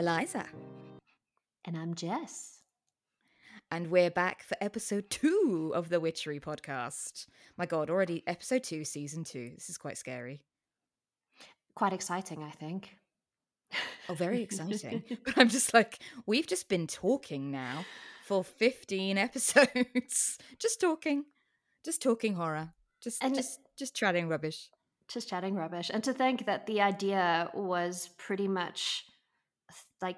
Eliza. And I'm Jess. And we're back for episode 2 of the Witchery podcast. My God, already episode 2, season 2. This is quite scary. Quite exciting, I think. Oh, very exciting. But I'm just like, we've just been talking now for 15 episodes. Just talking. Just talking horror. Just chatting rubbish. Just chatting rubbish. And to think that the idea was pretty much like,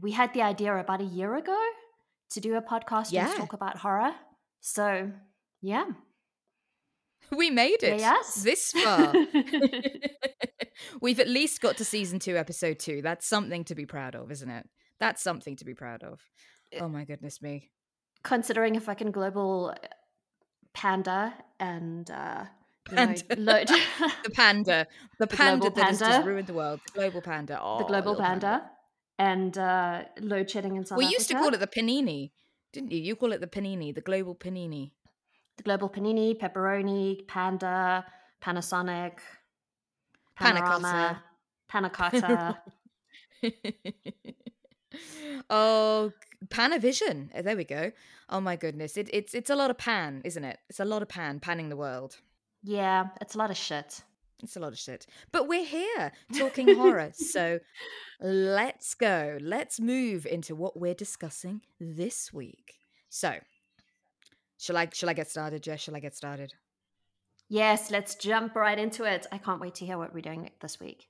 we had the idea about a year ago to do a podcast and talk about horror. So, yeah. We made it this far. We've at least got to season 2, episode 2. That's something to be proud of, isn't it? That's something to be proud of. Oh my goodness me. Considering a fucking global panda and... The global panda that has just ruined the world. And load shedding in South Africa. We used to call it the panini, didn't you? You call it the panini, the global panini. The global panini, pepperoni, panda, Panasonic, Panorama, Panacotta. Oh, Panavision. Oh, there we go. Oh my goodness. It's a lot of pan, isn't it? It's a lot of pan, panning the world. Yeah, it's a lot of shit. It's a lot of shit. But we're here talking horror. So let's go. Let's move into what we're discussing this week. So shall I get started, Jess? Shall I get started? Yes, let's jump right into it. I can't wait to hear what we're doing this week.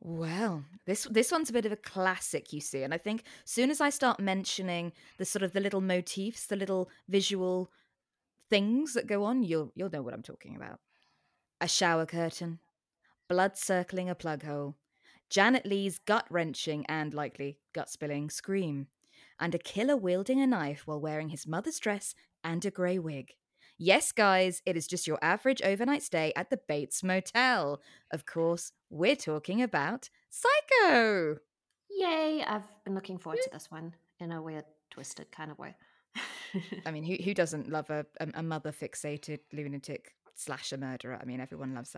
Well, this one's a bit of a classic, you see. And I think as soon as I start mentioning the sort of the little motifs, the little visual things that go on, you'll know what I'm talking about. A shower curtain, blood circling a plug hole, Janet Leigh's gut-wrenching and likely gut-spilling scream, and a killer wielding a knife while wearing his mother's dress and a grey wig. Yes, guys, it is just your average overnight stay at the Bates Motel. Of course, we're talking about Psycho! Yay, I've been looking forward to this one in a weird, twisted kind of way. I mean, who doesn't love a mother-fixated lunatic slasher murderer? I mean, everyone loves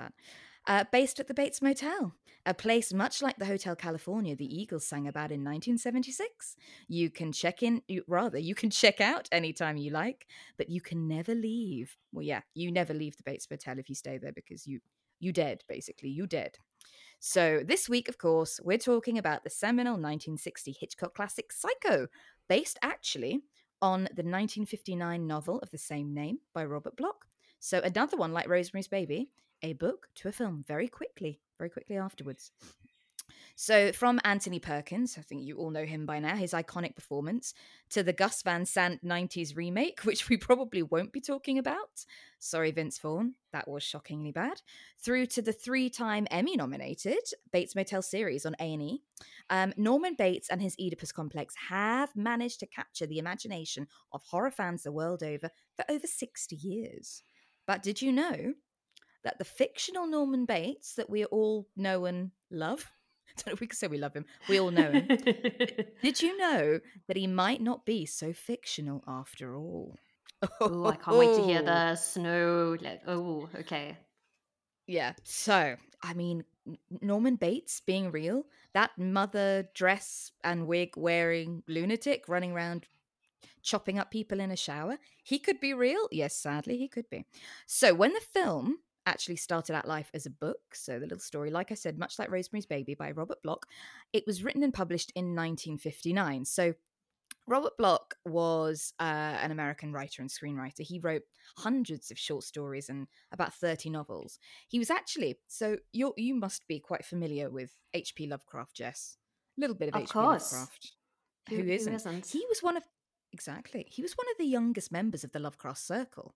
that. Based at the Bates Motel, a place much like the Hotel California the Eagles sang about in 1976. You can check out anytime you like, but you can never leave. Well, yeah, you never leave the Bates Motel if you stay there because you dead, basically. You dead. So this week, of course, we're talking about the seminal 1960 Hitchcock classic Psycho, based actually on the 1959 novel of the same name by Robert Bloch. So another one like Rosemary's Baby, a book to a film very quickly afterwards. So from Anthony Perkins, I think you all know him by now, his iconic performance, to the Gus Van Sant 90s remake, which we probably won't be talking about. Sorry, Vince Vaughn, that was shockingly bad. Through to the 3-time Emmy-nominated Bates Motel series on A&E. Norman Bates and his Oedipus complex have managed to capture the imagination of horror fans the world over for over 60 years. But did you know that the fictional Norman Bates that we all know and love... I don't know if we can say we love him. We all know him. Did you know that he might not be so fictional after all? Oh, I can't wait to hear this. No. Oh, okay. Yeah. So, I mean, Norman Bates being real, that mother dress and wig wearing lunatic running around chopping up people in a shower, he could be real? Yes, sadly, he could be. So when the film... actually started out life as a book. So the little story, like I said, much like Rosemary's Baby by Robert Bloch, it was written and published in 1959. So Robert Bloch was an American writer and screenwriter. He wrote hundreds of short stories and about 30 novels. He was actually, so you must be quite familiar with H.P. Lovecraft, Jess. A little bit of H.P. Lovecraft. Who isn't? He was one of the youngest members of the Lovecraft Circle.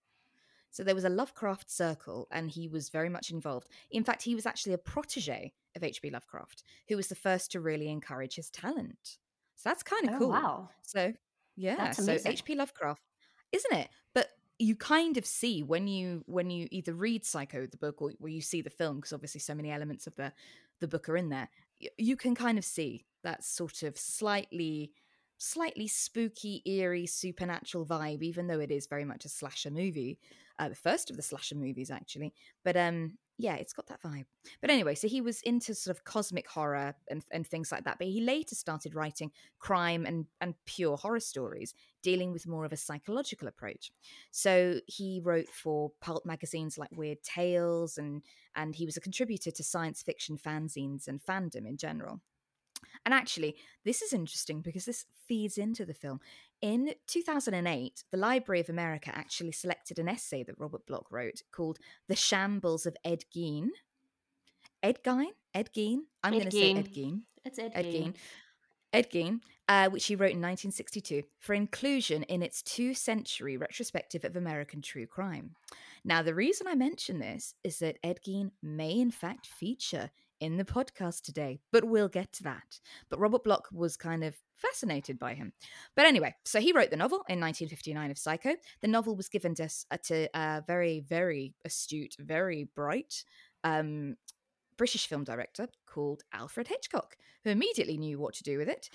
So there was a Lovecraft circle, and he was very much involved. In fact, he was actually a protege of H.P. Lovecraft, who was the first to really encourage his talent. So that's kind of cool. Wow. So, yeah. That's amazing. So H.P. Lovecraft, isn't it? But you kind of see when you either read Psycho, the book, or you see the film, because obviously so many elements of the book are in there, you can kind of see that sort of slightly slightly spooky, eerie, supernatural vibe, even though it is very much a slasher movie. The first of the slasher movies, actually. But yeah, it's got that vibe. But anyway, so he was into sort of cosmic horror and things like that. But he later started writing crime and pure horror stories, dealing with more of a psychological approach. So he wrote for pulp magazines like Weird Tales, and he was a contributor to science fiction fanzines and fandom in general. And actually, this is interesting because this feeds into the film. In 2008, the Library of America actually selected an essay that Robert Bloch wrote called The Shambles of Ed Gein. Ed Gein? Ed Gein? I'm going to say Ed Gein. It's Ed Gein. Ed Gein. Ed Gein, which he wrote in 1962, for inclusion in its 2-century retrospective of American true crime. Now, the reason I mention this is that Ed Gein may in fact feature in the podcast today, but we'll get to that. But Robert Bloch was kind of fascinated by him. But anyway, so he wrote the novel in 1959 of Psycho. The novel was given to a very, very astute, very bright British film director called Alfred Hitchcock, who immediately knew what to do with it.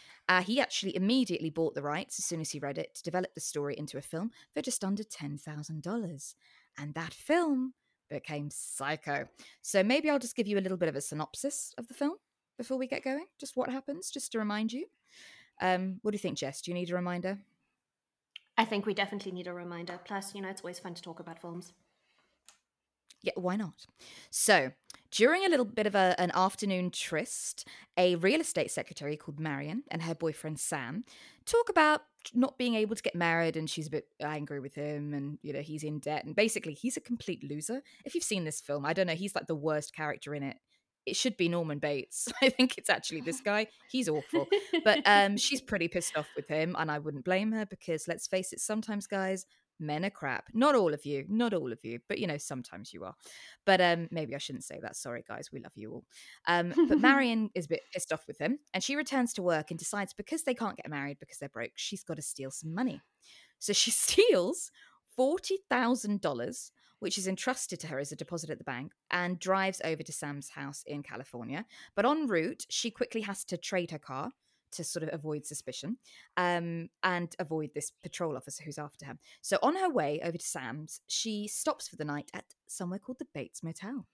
He actually immediately bought the rights as soon as he read it to develop the story into a film for just under $10,000. And that film became Psycho. So maybe I'll just give you a little bit of a synopsis of the film before we get going. Just what happens, just to remind you. What do you think, Jess? Do you need a reminder? I think we definitely need a reminder. Plus, you know, it's always fun to talk about films. Yeah, why not? So, during a little bit of an afternoon tryst, a real estate secretary called Marion and her boyfriend Sam talk about not being able to get married, and she's a bit angry with him, and you know, he's in debt, and basically he's a complete loser. If you've seen this film, I don't know, he's like the worst character in it. It should be Norman Bates. I think it's actually this guy. He's awful. But she's pretty pissed off with him, and I wouldn't blame her, because let's face it, sometimes guys, men are crap. Not all of you, but you know, sometimes you are. But maybe I shouldn't say that. Sorry guys, we love you all. But Marion is a bit pissed off with him, and she returns to work and decides, because they can't get married because they're broke, she's got to steal some money. So she steals $40,000, which is entrusted to her as a deposit at the bank, and drives over to Sam's house in California. But en route, she quickly has to trade her car to sort of avoid suspicion and avoid this patrol officer who's after her. So on her way over to Sam's, she stops for the night at somewhere called the Bates Motel,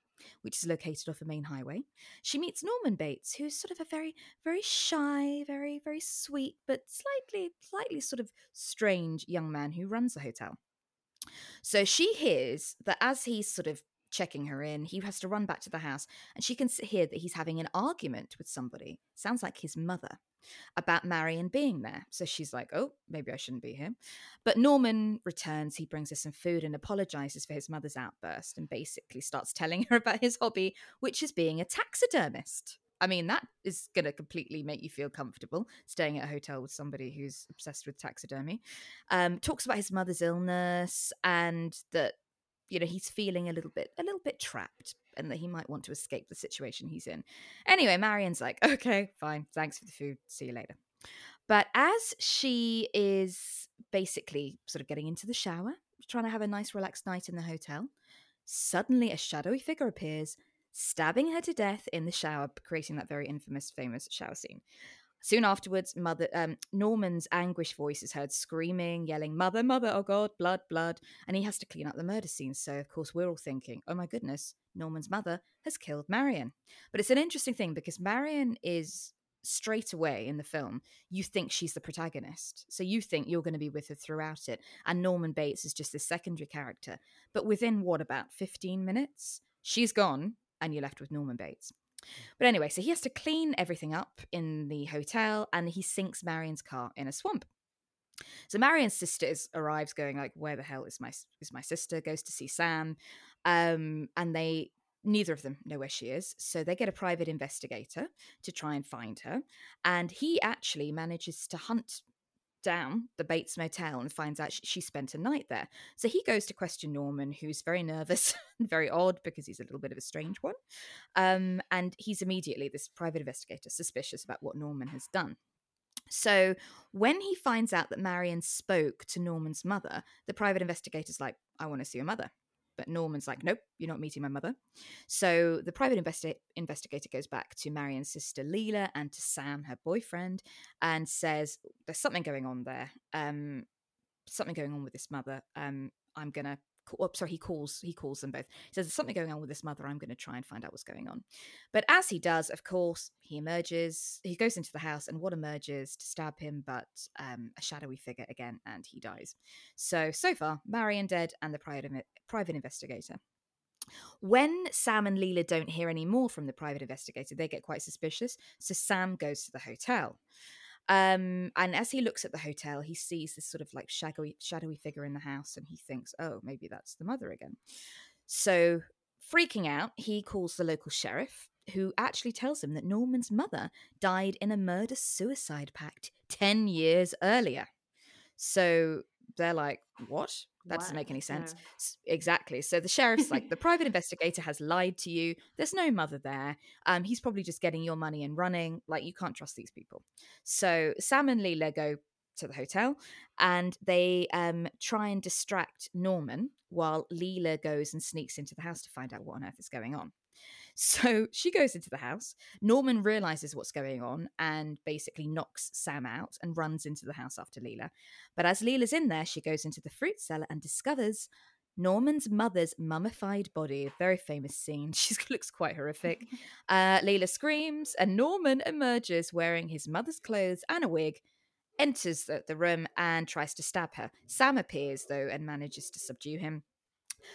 which is located off a main highway. She meets Norman Bates, who's sort of a very, very shy, very, very sweet, but slightly sort of strange young man who runs the hotel. So she hears that as he's sort of checking her in, he has to run back to the house, and she can hear that he's having an argument with somebody, sounds like his mother, about Marion being there. So she's like, oh, maybe I shouldn't be here. But Norman returns. He brings her some food and apologizes for his mother's outburst, and basically starts telling her about his hobby, which is being a taxidermist. I mean, that is going to completely make you feel comfortable, staying at a hotel with somebody who's obsessed with taxidermy. Talks about his mother's illness, and that, you know, he's feeling a little bit trapped, and that he might want to escape the situation he's in. Anyway, Marion's like, okay, fine, thanks for the food, see you later. But as she is basically sort of getting into the shower, trying to have a nice relaxed night in the hotel, suddenly a shadowy figure appears, stabbing her to death in the shower, creating that very famous shower scene. Soon afterwards, Norman's anguished voice is heard screaming, yelling, "Mother, mother, oh God, blood, blood." And he has to clean up the murder scene. So, of course, we're all thinking, oh my goodness, Norman's mother has killed Marion. But it's an interesting thing, because Marion is straight away in the film, you think she's the protagonist. So you think you're going to be with her throughout it. And Norman Bates is just this secondary character. But within, what, about 15 minutes, she's gone, and you're left with Norman Bates. But anyway, so he has to clean everything up in the hotel, and he sinks Marion's car in a swamp. So Marion's sister arrives going like, where the hell is my sister? Goes to see Sam. And neither of them know where she is. So they get a private investigator to try and find her. And he actually manages to hunt down the Bates Motel and finds out she spent a night there. So he goes to question Norman, who's very nervous and very odd, because he's a little bit of a strange one. And he's immediately, this private investigator, suspicious about what Norman has done. So when he finds out that Marion spoke to Norman's mother, the private investigator's like, I want to see your mother. But Norman's like, nope, you're not meeting my mother. So the private investigator goes back to Marion's sister Leela and to Sam, her boyfriend, and says, there's something going on there. Something going on with this mother. I'm going to... He calls them both. He says, there's something going on with this mother. I'm going to try and find out what's going on. But as he does, of course, he emerges. He goes into the house, and what emerges to stab him but a shadowy figure again, and he dies. So far, Marion dead and the private investigator. When Sam and Leela don't hear any more from the private investigator, they get quite suspicious. So Sam goes to the hotel. And as he looks at the hotel, he sees this sort of like shadowy figure in the house, and he thinks, oh, maybe that's the mother again. So freaking out, he calls the local sheriff, who actually tells him that Norman's mother died in a murder-suicide pact 10 years earlier. So they're like, what? That doesn't make any sense. Yeah. Exactly. So the sheriff's like, the private investigator has lied to you. There's no mother there. He's probably just getting your money and running. Like, you can't trust these people. So Sam and Leela go to the hotel, and they try and distract Norman while Leela goes and sneaks into the house to find out what on earth is going on. So she goes into the house. Norman realizes what's going on and basically knocks Sam out and runs into the house after Leela. But as Leela's in there, she goes into the fruit cellar and discovers Norman's mother's mummified body, a very famous scene. She looks quite horrific. Leela screams, and Norman emerges wearing his mother's clothes and a wig, enters the room and tries to stab her. Sam appears, though, and manages to subdue him.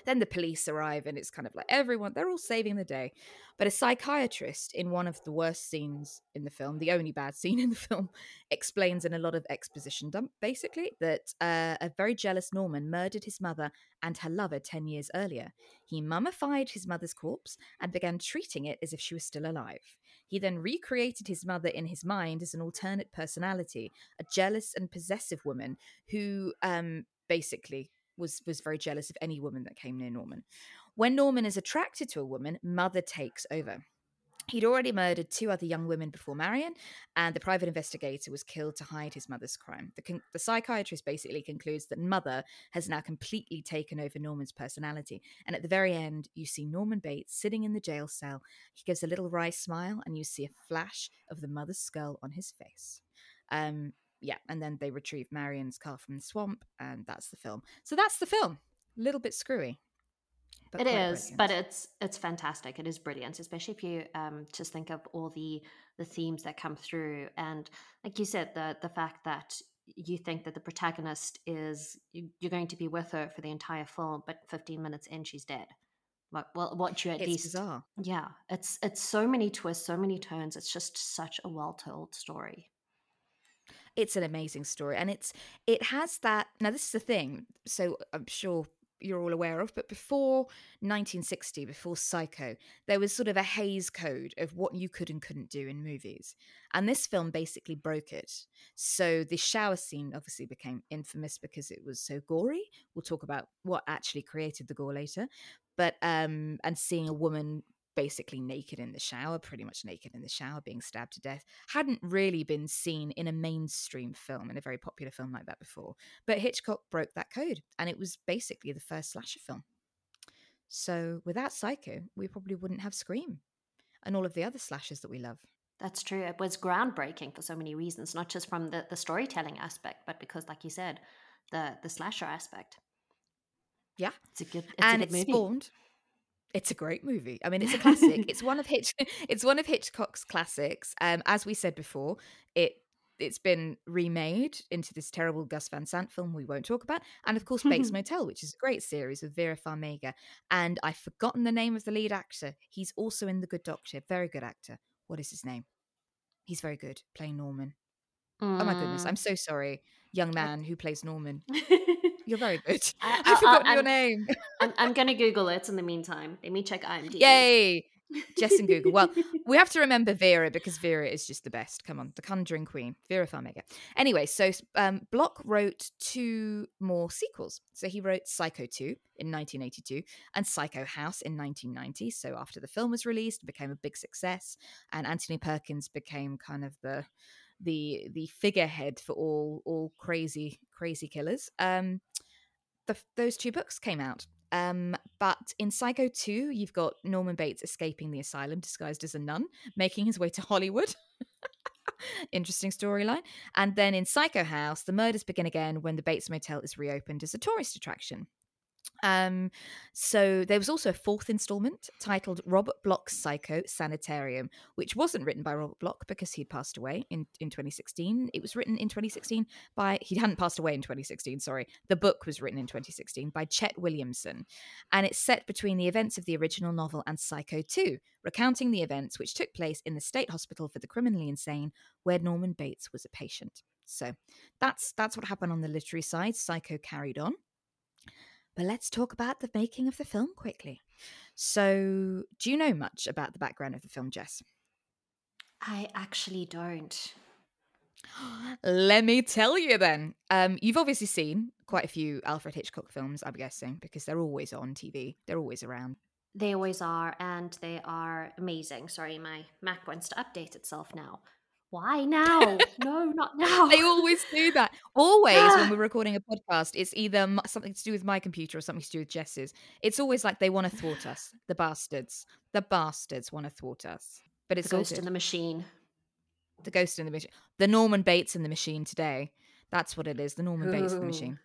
Then the police arrive, and it's kind of like everyone, they're all saving the day. But a psychiatrist, in one of the worst scenes in the film, the only bad scene in the film, explains in a lot of exposition dump, basically, that a very jealous Norman murdered his mother and her lover 10 years earlier. He mummified his mother's corpse and began treating it as if she was still alive. He then recreated his mother in his mind as an alternate personality, a jealous and possessive woman who basically... was very jealous of any woman that came near Norman. When Norman is attracted to a woman, Mother takes over. He'd already murdered 2 other young women before Marion, and the private investigator was killed to hide his mother's crime. The psychiatrist basically concludes that Mother has now completely taken over Norman's personality. And at the very end, you see Norman Bates sitting in the jail cell. He gives a little wry smile, and you see a flash of the mother's skull on his face. Yeah, and then they retrieve Marion's car from the swamp, and that's the film. So that's the film. A little bit screwy. But it is, brilliant. But it's fantastic. It is brilliant, especially if you just think of all the themes that come through. And like you said, the fact that you think that the protagonist is, you're going to be with her for the entire film, but 15 minutes in, she's dead. Like, well, what you at it's least... bizarre. Yeah, it's so many twists, so many turns. It's just such a well-told story. It's an amazing story, and it has that. Now, this is the thing, so I'm sure you're all aware of, but before 1960, before Psycho, there was sort of a haze code of what you could and couldn't do in movies, and this film basically broke it. So the shower scene obviously became infamous because it was so gory. We'll talk about what actually created the gore later, but and seeing a woman basically naked in the shower, pretty much naked in the shower, being stabbed to death, hadn't really been seen in a mainstream film, in a very popular film like that before. But Hitchcock broke that code, and it was basically the first slasher film. So without Psycho, we probably wouldn't have Scream and all of the other slashers that we love. That's true. It was groundbreaking for so many reasons, not just from the storytelling aspect, but because, like you said, the slasher aspect. Yeah. It's a good movie. Spawned... It's a great movie. I mean, it's a classic. It's one of Hitchcock's classics. As we said before, it's been remade into this terrible Gus Van Sant film we won't talk about, and of course Bates Motel, which is a great series with Vera Farmiga. And I've forgotten the name of the lead actor. He's also in The Good Doctor. Very good actor. What is his name? He's very good playing Norman. Oh my goodness! I'm so sorry, young man who plays Norman. You're very good. I've forgotten your name. I'm going to Google it in the meantime. Let me check IMDb. Yay! Jess and Google. Well, we have to remember Vera, because Vera is just the best. Come on, the Conjuring Queen, Vera Farmiga. Anyway, so Bloch wrote 2 more sequels. So he wrote Psycho 2 in 1982 and Psycho House in 1990. So after the film was released, it became a big success, and Anthony Perkins became kind of the figurehead for all crazy killers. Those 2 books came out But in Psycho 2, you've got Norman Bates escaping the asylum disguised as a nun, making his way to Hollywood. Interesting storyline. And then in Psycho House, the murders begin again when the Bates Motel is reopened as a tourist attraction. So there was also a fourth installment titled Robert Bloch's Psycho Sanitarium, which wasn't written by Robert Bloch because he'd passed away in 2016. It was written in 2016 by, he hadn't passed away in 2016, sorry. The book was written in 2016 by Chet Williamson. And it's set between the events of the original novel and Psycho 2, recounting the events which took place in the state hospital for the criminally insane, where Norman Bates was a patient. So that's what happened on the literary side. Psycho carried on. But let's talk about the making of the film quickly. So, do you know much about the background of the film, Jess? I actually don't. Let me tell you then. You've obviously seen quite a few Alfred Hitchcock films, I'm guessing, because they're always on TV. They're always around. They always are, and they are amazing. Sorry, my Mac wants to update itself now. Why now? No, not now. They always do that. Always when we're recording a podcast, it's either something to do with my computer or something to do with Jess's. It's always like they want to thwart us. The bastards. The bastards want to thwart us. But it's the ghost in the machine. The ghost in the machine. The Norman Bates in the machine today. That's what it is. The Norman Bates in the machine.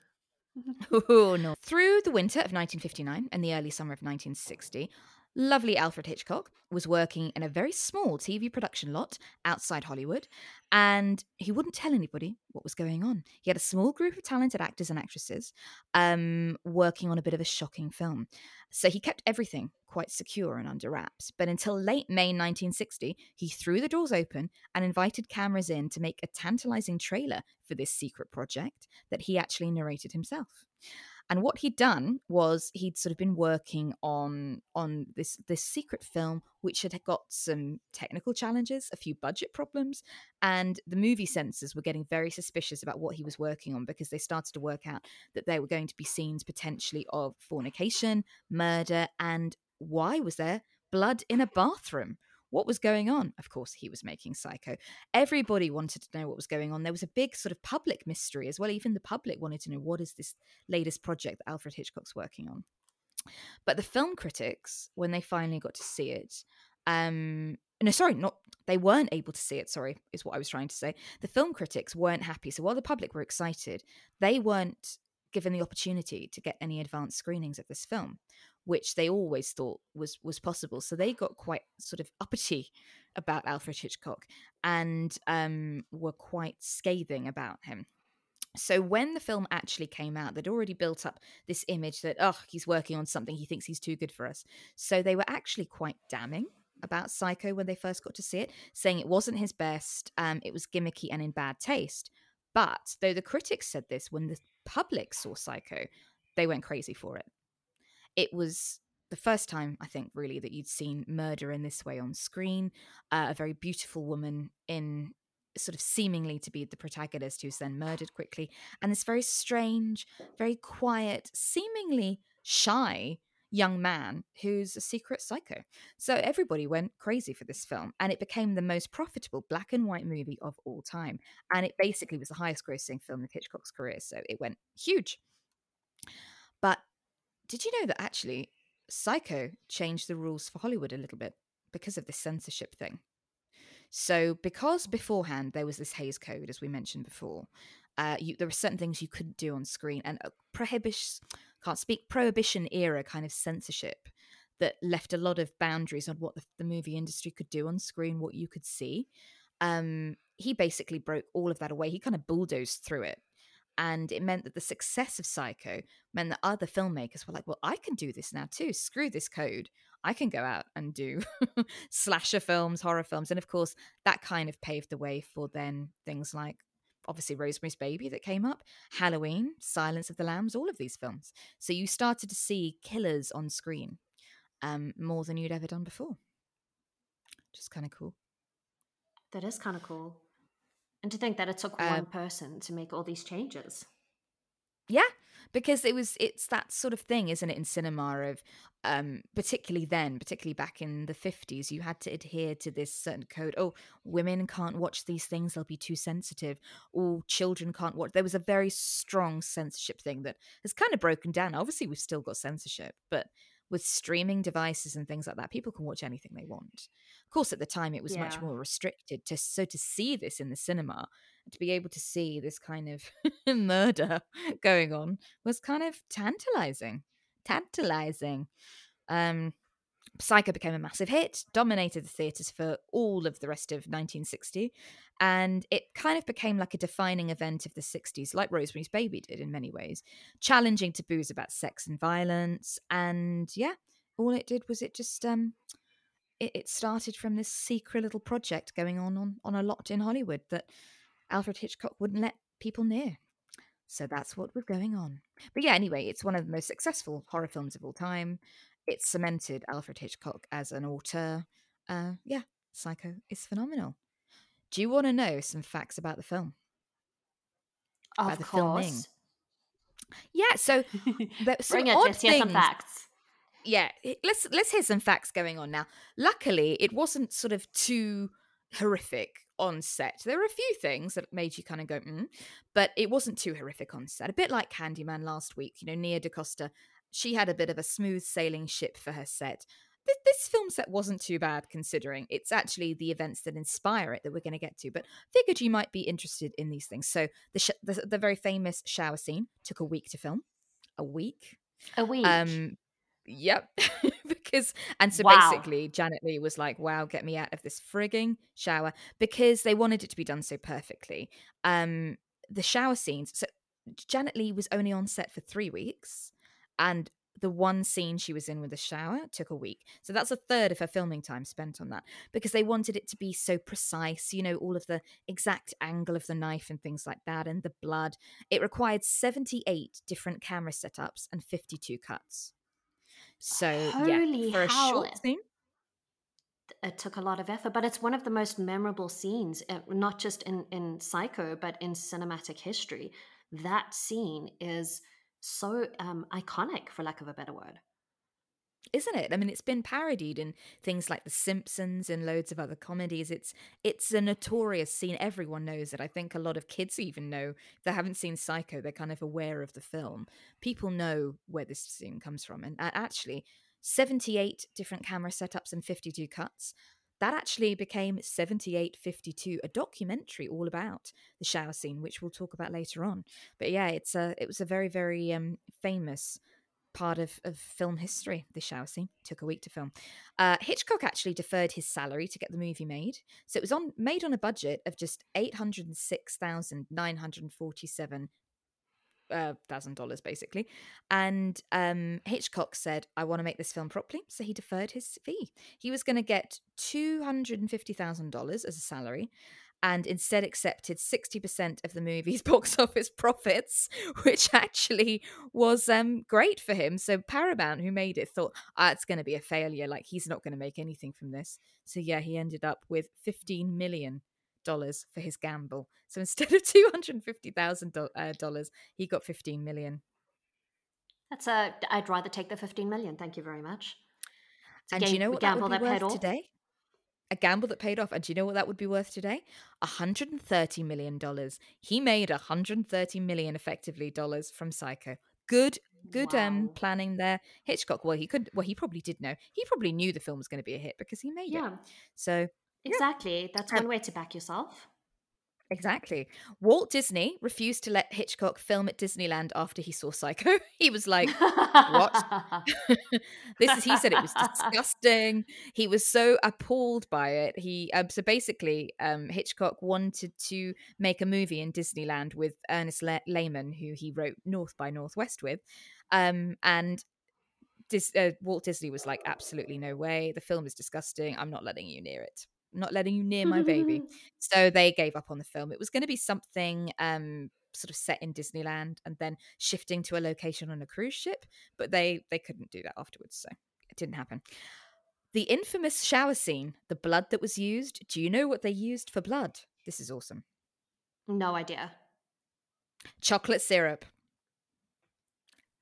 Oh, no. Through the winter of 1959 and the early summer of 1960, lovely Alfred Hitchcock was working in a very small TV production lot outside Hollywood, and he wouldn't tell anybody what was going on. He had a small group of talented actors and actresses working on a bit of a shocking film. So he kept everything quite secure and under wraps. But until late May 1960, he threw the doors open and invited cameras in to make a tantalizing trailer for this secret project that he actually narrated himself. And what he'd done was he'd sort of been working on this secret film, which had got some technical challenges, a few budget problems, and the movie censors were getting very suspicious about what he was working on because they started to work out that there were going to be scenes potentially of fornication, murder, and why was there blood in a bathroom? What was going on? Of course, he was making Psycho. Everybody wanted to know what was going on. There was a big sort of public mystery as well. Even the public wanted to know, what is this latest project that Alfred Hitchcock's working on? But the film critics, when they finally got to see it, they weren't able to see it, sorry, is what I was trying to say. The film critics weren't happy. So while the public were excited, they weren't given the opportunity to get any advanced screenings of this film, which they always thought was possible. So they got quite sort of uppity about Alfred Hitchcock and were quite scathing about him. So when the film actually came out, they'd already built up this image that, oh, he's working on something, he thinks he's too good for us. So they were actually quite damning about Psycho when they first got to see it, saying it wasn't his best, it was gimmicky and in bad taste. But though the critics said this, when the public saw Psycho, they went crazy for it. It was the first time, I think, really, that you'd seen murder in this way on screen. A very beautiful woman in sort of seemingly to be the protagonist who's then murdered quickly. And this very strange, very quiet, seemingly shy young man who's a secret psycho. So everybody went crazy for this film, and it became the most profitable black and white movie of all time. And it basically was the highest grossing film of Hitchcock's career. So it went huge. But did you know that actually Psycho changed the rules for Hollywood a little bit because of this censorship thing? So because beforehand there was this Hays Code, as we mentioned before, there were certain things you couldn't do on screen, and a prohibition era kind of censorship that left a lot of boundaries on what the movie industry could do on screen, what you could see. He basically broke all of that away. He kind of bulldozed through it. And it meant that the success of Psycho meant that other filmmakers were like, well, I can do this now too. Screw this code. I can go out and do slasher films, horror films. And of course, that kind of paved the way for then things like, obviously, Rosemary's Baby that came up, Halloween, Silence of the Lambs, all of these films. So you started to see killers on screen more than you'd ever done before. Which is kind of cool. That is kind of cool. And to think that it took one person to make all these changes. Yeah, because it's that sort of thing, isn't it, in cinema of particularly back in the 50s, you had to adhere to this certain code. Oh, women can't watch these things, they'll be too sensitive. Oh, children can't watch. There was a very strong censorship thing that has kind of broken down. Obviously, we've still got censorship, but with streaming devices and things like that, people can watch anything they want. Of course, at the time, it was much more restricted. So to see this in the cinema, to be able to see this kind of murder going on was kind of tantalizing. Psycho became a massive hit, dominated the theaters for all of the rest of 1960, and it kind of became like a defining event of the 60s, like Rosemary's Baby did in many ways, challenging taboos about sex and violence. And yeah, all it did was it just it started from this secret little project going on a lot in Hollywood that Alfred Hitchcock wouldn't let people near. So that's what was going on. But yeah, anyway, it's one of the most successful horror films of all time. It cemented Alfred Hitchcock as an auteur. Psycho is phenomenal. Do you want to know some facts about the film? Of course. Yeah, so bring it, let's hear some facts. Yeah, let's hear some facts going on now. Luckily, it wasn't sort of too horrific on set. There were a few things that made you kind of go, but it wasn't too horrific on set. A bit like Candyman last week, Nia DaCosta, she had a bit of a smooth sailing ship for her set. This film set wasn't too bad considering. It's actually the events that inspire it that we're going to get to, but figured you might be interested in these things. So the very famous shower scene took a week to film. A week. Yep. Basically Janet Leigh was like, wow, get me out of this frigging shower, because they wanted it to be done so perfectly. The shower scenes, so Janet Leigh was only on set for 3 weeks, and the one scene she was in with the shower took a week. So that's a third of her filming time spent on that, because they wanted it to be so precise, all of the exact angle of the knife and things like that, and the blood. It required 78 different camera setups and 52 cuts. So for a short scene, it took a lot of effort, but it's one of the most memorable scenes, not just in Psycho, but in cinematic history. That scene is so iconic, for lack of a better word. Isn't it? I mean, it's been parodied in things like The Simpsons and loads of other comedies. It's a notorious scene. Everyone knows it. I think a lot of kids even know. If they haven't seen Psycho, they're kind of aware of the film. People know where this scene comes from. And actually, 78 different camera setups and 52 cuts. That actually became 7852, a documentary all about the shower scene, which we'll talk about later on. But yeah, it was a very, very famous part of film history. The shower scene took a week to film. Hitchcock actually deferred his salary to get the movie made, so it was made on a budget of just $806,947 $1,000 basically, and Hitchcock said, I want to make this film properly, so he deferred his fee. He was going to get $250,000 as a salary, and instead accepted 60% of the movie's box office profits, which actually was great for him. So Paramount, who made it, thought, it's going to be a failure. Like, he's not going to make anything from this. So yeah, he ended up with $15 million for his gamble. So instead of $250,000, he got $15 million. I'd rather take the $15 million. Thank you very much. And do you know what that would be worth today? A gamble that paid off. And do you know what that would be worth today? $130 million. He made $130 million effectively dollars from Psycho. Good wow. Planning there. Hitchcock, he probably did know. He probably knew the film was going to be a hit because he made it. So exactly. Yeah. That's one way to back yourself. Exactly. Walt Disney refused to let Hitchcock film at Disneyland after he saw Psycho. He was like, what? He said it was disgusting. He was so appalled by it. Hitchcock wanted to make a movie in Disneyland with Ernest Lehman, who he wrote North by Northwest with. Walt Disney was like, absolutely no way. The film is disgusting. I'm not letting you near it. Not letting you near my baby. So they gave up on the film. It was going to be something sort of set in Disneyland and then shifting to a location on a cruise ship, but they couldn't do that afterwards, so it didn't happen. The infamous shower scene, the blood that was used, do you know what they used for blood? This is awesome. No idea. Chocolate syrup.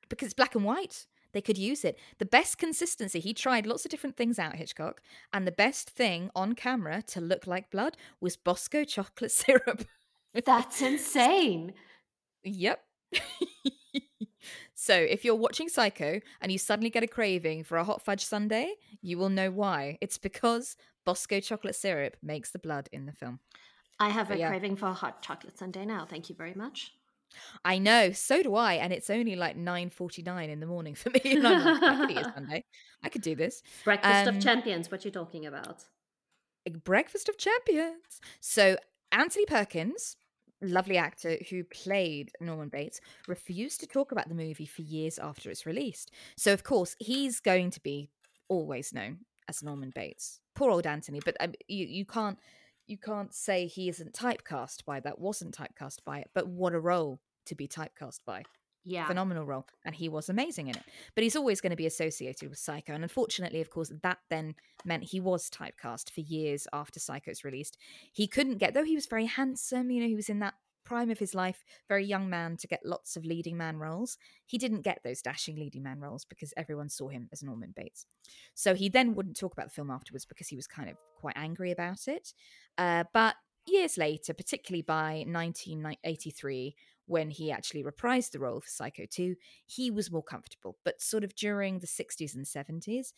because it's black and white. They could use it. The best consistency, he tried lots of different things out, Hitchcock, and the best thing on camera to look like blood was Bosco chocolate syrup. That's insane. Yep. So if you're watching Psycho and you suddenly get a craving for a hot fudge sundae, you will know why. It's because Bosco chocolate syrup makes the blood in the film. I have a craving for a hot chocolate sundae now. Thank you very much. I know, so do I, and it's only like 9:49 in the morning for me. And I'm like, I could eat a sundae. I could do this. Breakfast of champions. What are you talking about? Breakfast of champions. So Anthony Perkins, lovely actor who played Norman Bates, refused to talk about the movie for years after it's released. So of course he's going to be always known as Norman Bates. Poor old Anthony, but you can't say he isn't typecast by that, wasn't typecast by it, but what a role to be typecast by. Yeah. Phenomenal role. And he was amazing in it. But he's always going to be associated with Psycho. And unfortunately, of course, that then meant he was typecast for years after Psycho's released. He couldn't get, though he was very handsome, you know, he was in that prime of his life, very young man to get lots of leading man roles. He didn't get those dashing leading man roles because everyone saw him as Norman Bates. So he then wouldn't talk about the film afterwards because he was kind of quite angry about it. But years later, particularly by 1983, when he actually reprised the role for Psycho 2, he was more comfortable. But sort of during the 60s and 70s,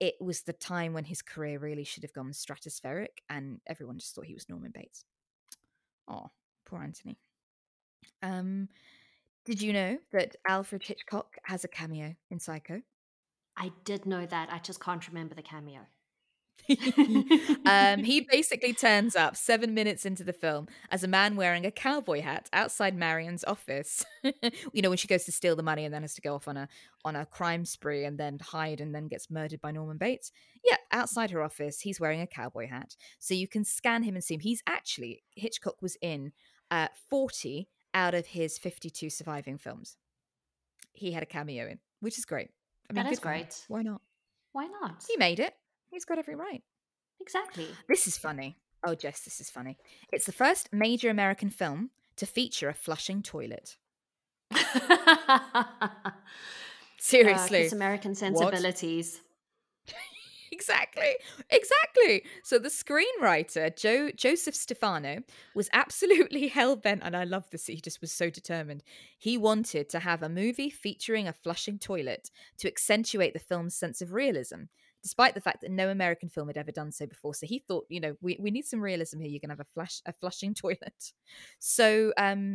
it was the time when his career really should have gone stratospheric and everyone just thought he was Norman Bates. Oh. Poor Anthony. Did you know that Alfred Hitchcock has a cameo in Psycho? I did know that. I just can't remember the cameo. He basically turns up 7 minutes into the film as a man wearing a cowboy hat outside Marion's office. You know, when she goes to steal the money and then has to go off on a crime spree and then hide and then gets murdered by Norman Bates. Yeah, outside her office, he's wearing a cowboy hat. So you can scan him and see him. He's actually, Hitchcock was in 40 out of his 52 surviving films. He had a cameo in, which is great. I mean, that is great. Why not? Why not? He made it. He's got every right. Exactly. This is funny. Oh, Jess, this is funny. It's the first major American film to feature a flushing toilet. Seriously. It's American sensibilities. Exactly. So the screenwriter, Joseph Stefano, was absolutely hell-bent, and I love this, he just was so determined. He wanted to have a movie featuring a flushing toilet to accentuate the film's sense of realism, despite the fact that no American film had ever done so before. So he thought, you know, we need some realism here. You're going to have a flushing toilet. So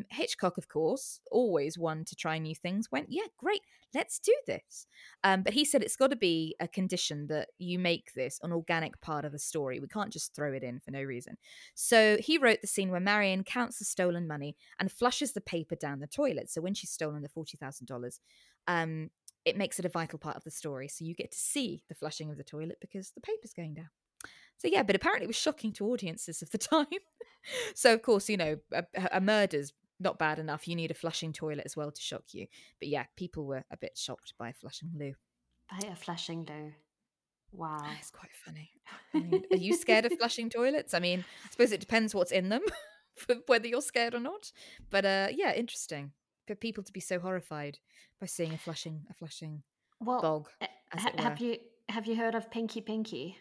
Hitchcock, of course, always one to try new things, went, yeah, great, let's do this. But he said it's got to be a condition that you make this an organic part of the story. We can't just throw it in for no reason. So he wrote the scene where Marion counts the stolen money and flushes the paper down the toilet. So when she's stolen the $40,000, it makes it a vital part of the story. So you get to see the flushing of the toilet because the paper's going down. So yeah, but apparently it was shocking to audiences of the time. So of course, you know, a murder's not bad enough. You need a flushing toilet as well to shock you. But yeah, people were a bit shocked by a flushing loo. Wow. It's quite funny. I mean, are you scared of flushing toilets? I mean, I suppose it depends what's in them, whether you're scared or not. But yeah, interesting. For people to be so horrified by seeing a flushing bog. Have you heard of Pinky Pinky?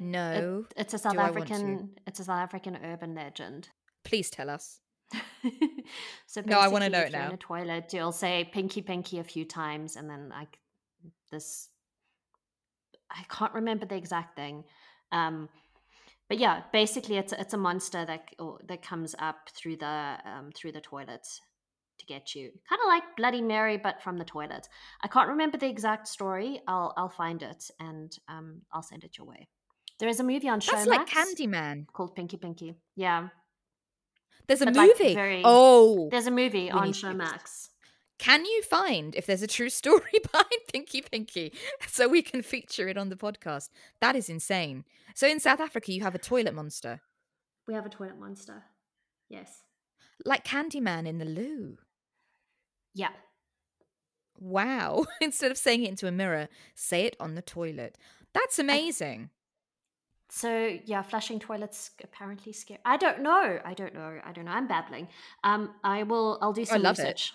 No. It's a South African. It's a South African urban legend. Please tell us. So no, I want to know it now. If you're in a toilet, you'll say Pinky Pinky a few times, and then like this. I can't remember the exact thing. But yeah, basically, it's a monster that comes up through the toilet to get you, kind of like Bloody Mary but from the toilet. I can't remember the exact story. I'll find it and I'll send it your way. There is a movie on Showmax. That's like Candyman, called Pinky Pinky. Yeah, there's a movie. Like there's a movie on Showmax. Can you find if there's a true story behind Pinky Pinky so we can feature it on the podcast? That is insane. So in South Africa, you have a toilet monster. We have a toilet monster. Yes, like Candyman in the loo. Yeah. Wow. Instead of saying it into a mirror, say it on the toilet. That's amazing. So, yeah, flushing toilets apparently scary. I don't know. I'm babbling. I'll do some research.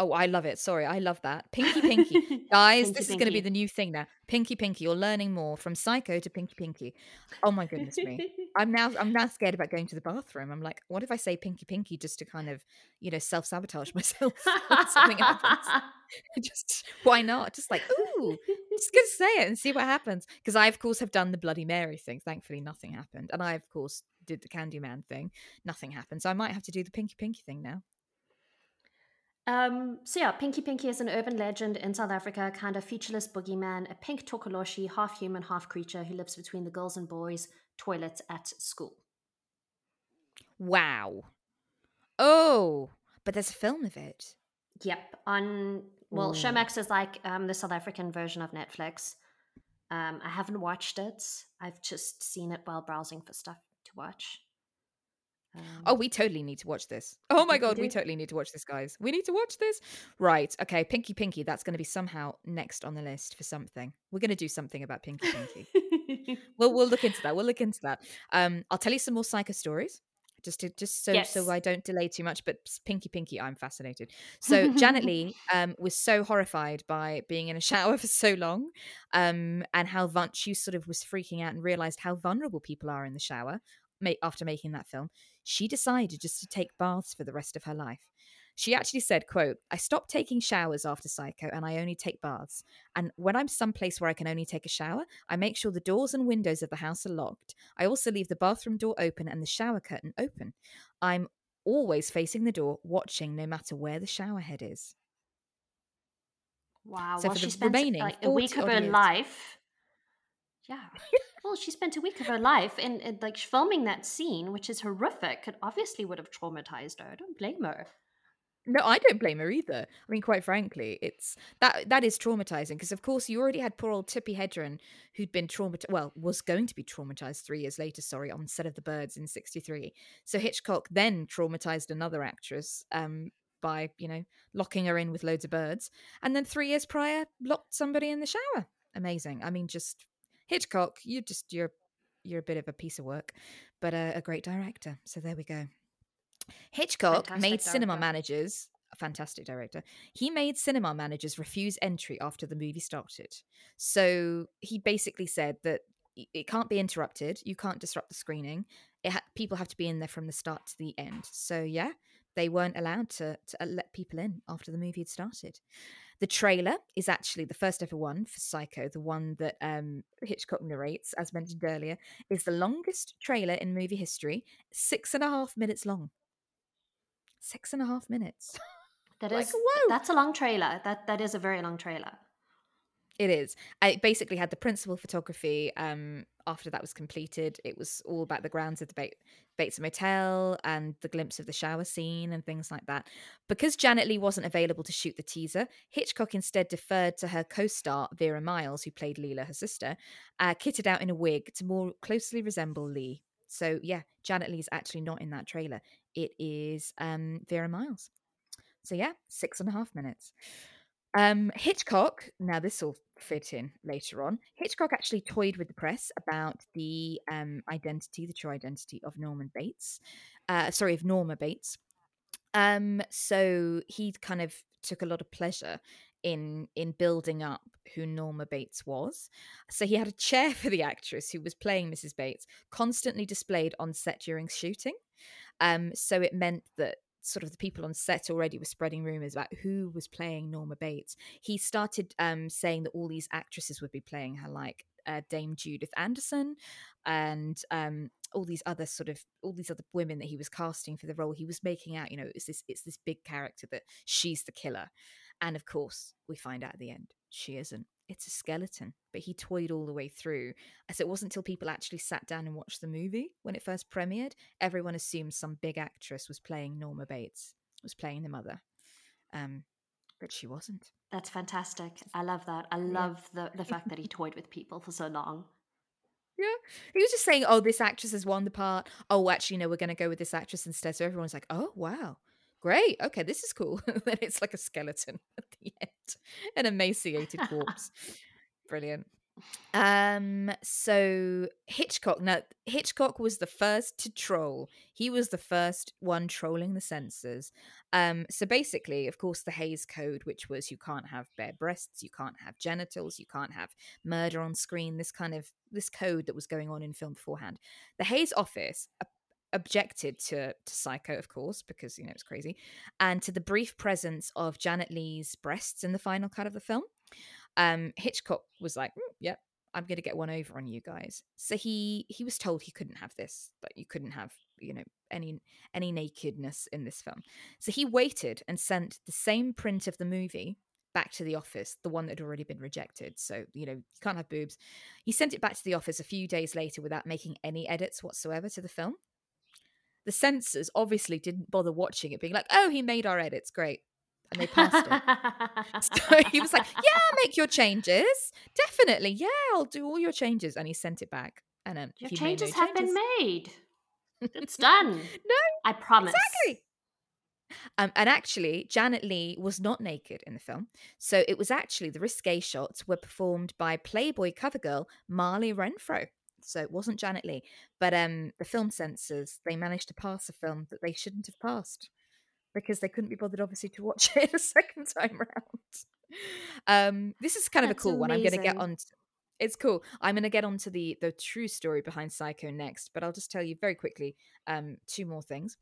Oh, I love it. Sorry, I love that. Pinky Pinky. Guys, this is going to be the new thing now. Pinky Pinky. You're learning more from Psycho to Pinky Pinky. Oh my goodness me. I'm now scared about going to the bathroom. I'm like, what if I say Pinky Pinky just to kind of, you know, self-sabotage myself? Something happens. Just why not? Just like, ooh, I'm just going to say it and see what happens. Because I, of course, have done the Bloody Mary thing. Thankfully, nothing happened. And I, of course, did the Candyman thing. Nothing happened. So I might have to do the Pinky Pinky thing now. So yeah, Pinky Pinky is an urban legend in South Africa, kind of featureless boogeyman, a pink tokoloshi, half human, half creature who lives between the girls and boys' toilets at school. Wow. Oh, but there's a film of it. Yep. Showmax is like the South African version of Netflix. I haven't watched it. I've just seen it while browsing for stuff to watch. Oh, we totally need to watch this. Oh my God, we totally need to watch this, guys. We need to watch this. Right. Okay, Pinky Pinky. That's going to be somehow next on the list for something. We're going to do something about Pinky Pinky. We'll look into that. We'll look into that. I'll tell you some more psycho stories so I don't delay too much. But Pinky Pinky, I'm fascinated. So Janet Leigh was so horrified by being in a shower for so long and how she sort of was freaking out and realized how vulnerable people are in the shower. After making that film, she decided just to take baths for the rest of her life. She actually said, quote, "I stopped taking showers after Psycho and I only take baths. And when I'm someplace where I can only take a shower, I make sure the doors and windows of the house are locked. I also leave the bathroom door open and the shower curtain open. I'm always facing the door, watching no matter where the shower head is." Wow. So she spent like a week of her life. Yeah. Well, she spent a week of her life in like filming that scene, which is horrific. It obviously would have traumatized her. I don't blame her. No, I don't blame her either. I mean, quite frankly, it's that is traumatizing because, of course, you already had poor old Tippi Hedren, who'd been was going to be traumatized 3 years later, on set of The Birds in '63. So Hitchcock then traumatized another actress by, you know, locking her in with loads of birds. And then 3 years prior, locked somebody in the shower. Amazing. I mean, just... Hitchcock, you're a bit of a piece of work, but a great director. So there we go. Hitchcock fantastic director. He made cinema managers refuse entry after the movie started. So he basically said that it can't be interrupted. You can't disrupt the screening. People have to be in there from the start to the end. So yeah, they weren't allowed to let people in after the movie had started. The trailer is actually the first ever one for Psycho. The one that Hitchcock narrates, as mentioned earlier, is the longest trailer in movie history. 6.5 minutes long. 6.5 minutes. That is, whoa. That's a long trailer. That is a very long trailer. It is. It basically had the principal photography. After that was completed, it was all about the grounds of the Bates Motel and the glimpse of the shower scene and things like that. Because Janet Leigh wasn't available to shoot the teaser, Hitchcock instead deferred to her co-star, Vera Miles, who played Leela, her sister, kitted out in a wig to more closely resemble Leigh. So yeah, Janet Leigh's actually not in that trailer. It is Vera Miles. So yeah, 6.5 minutes. Hitchcock, now this will fit in later on, Hitchcock actually toyed with the press about the true identity of Norma Bates. So he kind of took a lot of pleasure in building up who Norma Bates was. So he had a chair for the actress who was playing Mrs. Bates constantly displayed on set during shooting. So it meant that sort of the people on set already were spreading rumors about who was playing Norma Bates. He started saying that all these actresses would be playing her, like Dame Judith Anderson and all these other women that he was casting for the role. He was making out, you know, it's this big character that she's the killer. And of course, we find out at the end she isn't. It's a skeleton. But he toyed all the way through, as it wasn't till people actually sat down and watched the movie when it first premiered. Everyone assumed some big actress was playing Norma Bates, was playing the mother. But she wasn't. That's fantastic. I love that. I love the fact that he toyed with people for so long. Yeah. He was just saying, oh, this actress has won the part. Oh, actually, no, we're going to go with this actress instead. So everyone's like, oh, wow. Great. Okay, this is cool. Then it's like a skeleton at the end, an emaciated corpse. Brilliant. So Hitchcock. Now, Hitchcock was the first to troll. He was the first one trolling the censors. So basically, of course, the Hays Code, which was you can't have bare breasts, you can't have genitals, you can't have murder on screen, this code that was going on in film beforehand. The Hays office objected to Psycho, of course, because, you know, it's crazy, and to the brief presence of Janet Leigh's breasts in the final cut of the film. Hitchcock was like, yep, I'm going to get one over on you guys. So he was told he couldn't have this, that you couldn't have, you know, any nakedness in this film. So he waited and sent the same print of the movie back to the office, the one that had already been rejected. So, you know, you can't have boobs. He sent it back to the office a few days later without making any edits whatsoever to the film. The censors obviously didn't bother watching it, being like, oh, he made our edits, great. And they passed it. So he was like, yeah, I'll make your changes. Definitely. Yeah, I'll do all your changes. And he sent it back. And your changes have been made. It's done. No. I promise. Exactly. And actually, Janet Leigh was not naked in the film. So it was actually the risque shots were performed by Playboy cover girl Marley Renfro. So it wasn't Janet Leigh. But the film censors, they managed to pass a film that they shouldn't have passed, because they couldn't be bothered, obviously, to watch it a second time around. This is kind of a cool amazing one. I'm going to get on. It's cool. I'm going to get on to the true story behind Psycho next, but I'll just tell you very quickly two more things.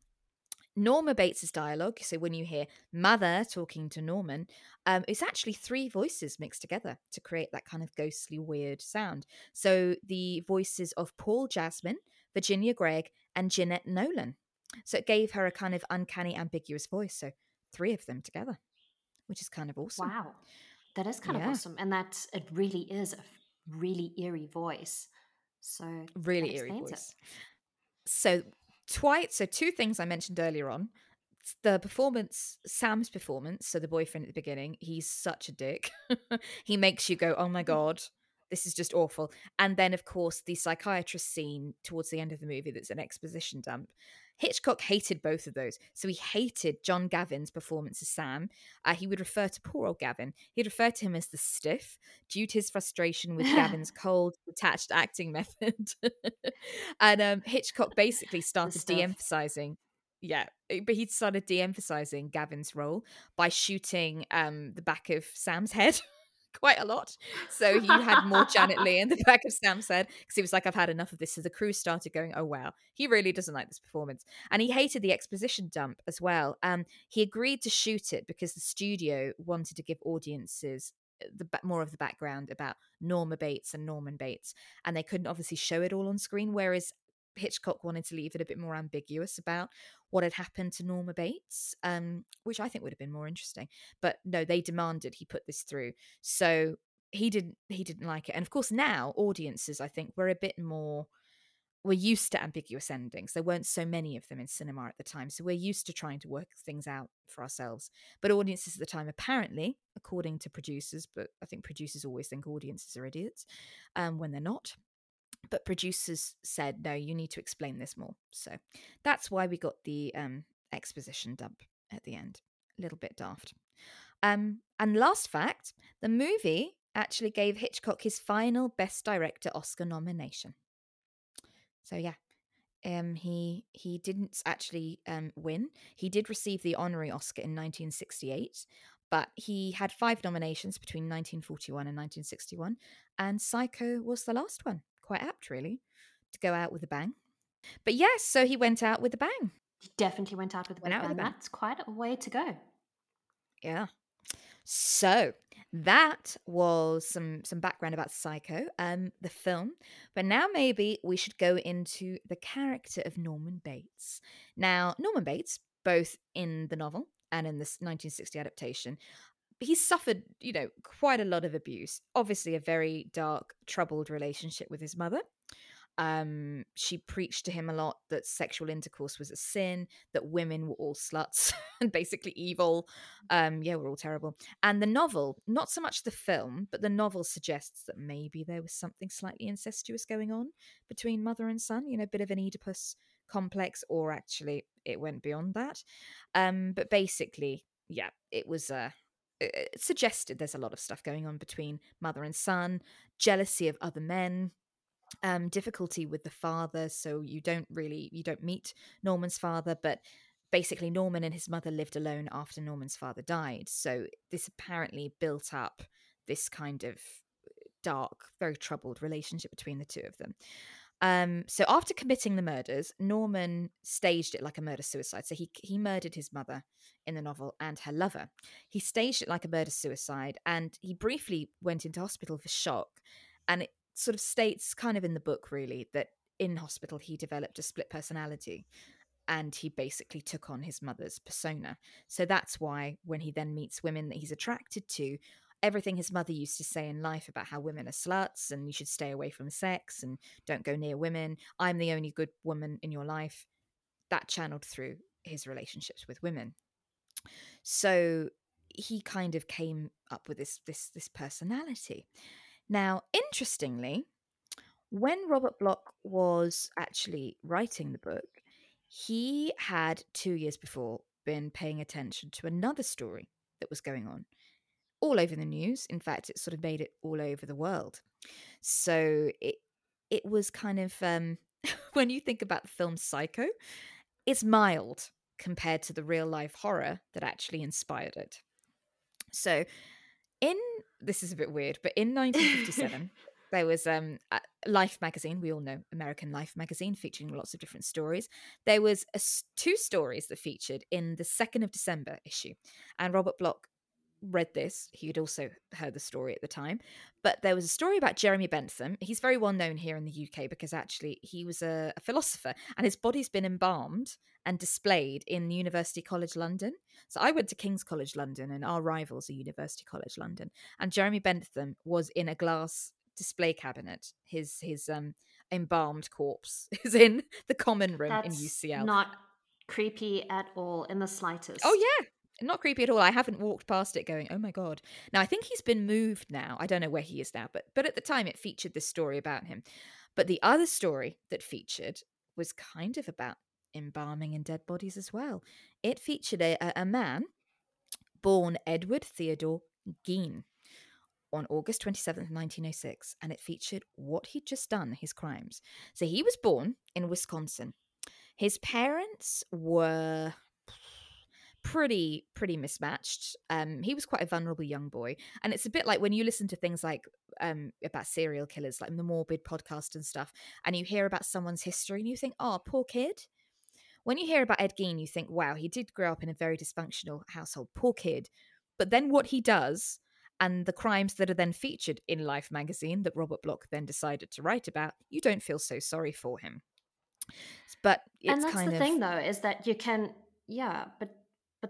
Norma Bates's dialogue, so when you hear Mother talking to Norman, it's actually three voices mixed together to create that kind of ghostly, weird sound. So the voices of Paul Jasmine, Virginia Gregg, and Jeanette Nolan. So it gave her a kind of uncanny, ambiguous voice. So three of them together, which is kind of awesome. Wow. That is kind of awesome. And that it really is a really eerie voice. So really eerie voice. It. So twice. So two things I mentioned earlier on. The performance, Sam's performance. So the boyfriend at the beginning, he's such a dick. He makes you go, oh my God, this is just awful. And then, of course, the psychiatrist scene towards the end of the movie that's an exposition dump. Hitchcock hated both of those. So he hated John Gavin's performance as Sam. He would refer to poor old Gavin. He'd refer to him as the stiff due to his frustration with Gavin's cold, detached acting method. And Hitchcock basically started de-emphasizing. Yeah, but he started de-emphasizing Gavin's role by shooting the back of Sam's head. Quite a lot. So he had more Janet Leigh in the back of Sam's head because he was like, I've had enough of this. So the crew started going, oh wow, he really doesn't like this performance. And he hated the exposition dump as well. He agreed to shoot it because the studio wanted to give audiences more of the background about Norma Bates and Norman Bates, and they couldn't obviously show it all on screen, whereas Hitchcock wanted to leave it a bit more ambiguous about what had happened to Norma Bates, which I think would have been more interesting. But no, they demanded he put this through. So he didn't like it. And of course now audiences, I think, we're used to ambiguous endings. There weren't so many of them in cinema at the time. So we're used to trying to work things out for ourselves. But audiences at the time, apparently, according to producers, but I think producers always think audiences are idiots when they're not. But producers said, no, you need to explain this more. So that's why we got the exposition dump at the end. A little bit daft. And last fact, the movie actually gave Hitchcock his final Best Director Oscar nomination. So yeah, he didn't actually win. He did receive the honorary Oscar in 1968, but he had 5 nominations between 1941 and 1961, and Psycho was the last one. Quite apt, really, to go out with a bang. But yes, so he went out with a bang. He definitely went out with a bang. That's quite a way to go. Yeah. So that was some background about Psycho, the film. But now maybe we should go into the character of Norman Bates. Now, Norman Bates, both in the novel and in this 1960 adaptation, he suffered, you know, quite a lot of abuse. Obviously, a very dark, troubled relationship with his mother. She preached to him a lot that sexual intercourse was a sin, that women were all sluts and basically evil. We're all terrible. And the novel, not so much the film, but the novel suggests that maybe there was something slightly incestuous going on between mother and son, you know, a bit of an Oedipus complex, or actually it went beyond that. But basically, yeah, it was suggested there's a lot of stuff going on between mother and son, jealousy of other men, difficulty with the father. So you don't meet Norman's father, but basically Norman and his mother lived alone after Norman's father died. So this apparently built up this kind of dark, very troubled relationship between the two of them. So after committing the murders, Norman staged it like a murder-suicide. So he murdered his mother in the novel and her lover. He staged it like a murder-suicide, and he briefly went into hospital for shock. And it sort of states kind of in the book, really, that in hospital he developed a split personality and he basically took on his mother's persona. So that's why when he then meets women that he's attracted to, everything his mother used to say in life about how women are sluts and you should stay away from sex and don't go near women, I'm the only good woman in your life, that channeled through his relationships with women. So he kind of came up with this personality. Now, interestingly, when Robert Bloch was actually writing the book, he had 2 years before been paying attention to another story that was going on all over the news. In fact, it sort of made it all over the world. So it was kind of, when you think about the film Psycho, it's mild compared to the real life horror that actually inspired it. So this is a bit weird, but in 1957, there was Life magazine, we all know, American Life magazine, featuring lots of different stories. There was two stories that featured in the 2nd of December issue, and Robert Bloch read this. He had also heard the story at the time, but there was a story about Jeremy Bentham. He's very well known here in the UK because actually he was a philosopher, and his body's been embalmed and displayed in University College London. So I went to King's College London, and our rivals are University College London, and Jeremy Bentham was in a glass display cabinet. His embalmed corpse is in the common room. That's in UCL. Not creepy at all in the slightest. Oh yeah, not creepy at all. I haven't walked past it going, oh my God. Now, I think he's been moved now. I don't know where he is now, but at the time it featured this story about him. But the other story that featured was kind of about embalming and dead bodies as well. It featured a man born Edward Theodore Gein on August 27th, 1906, and it featured what he'd just done, his crimes. So he was born in Wisconsin. His parents were pretty mismatched. He was quite a vulnerable young boy, and it's a bit like when you listen to things like about serial killers, like the Morbid podcast and stuff, and you hear about someone's history and you think, oh, poor kid. When you hear about Ed Gein, you think, wow, he did grow up in a very dysfunctional household, poor kid. But then what he does and the crimes that are then featured in Life magazine that Robert Bloch then decided to write about, you don't feel so sorry for him. But it's and that's kind the of thing though, is that you can, yeah, but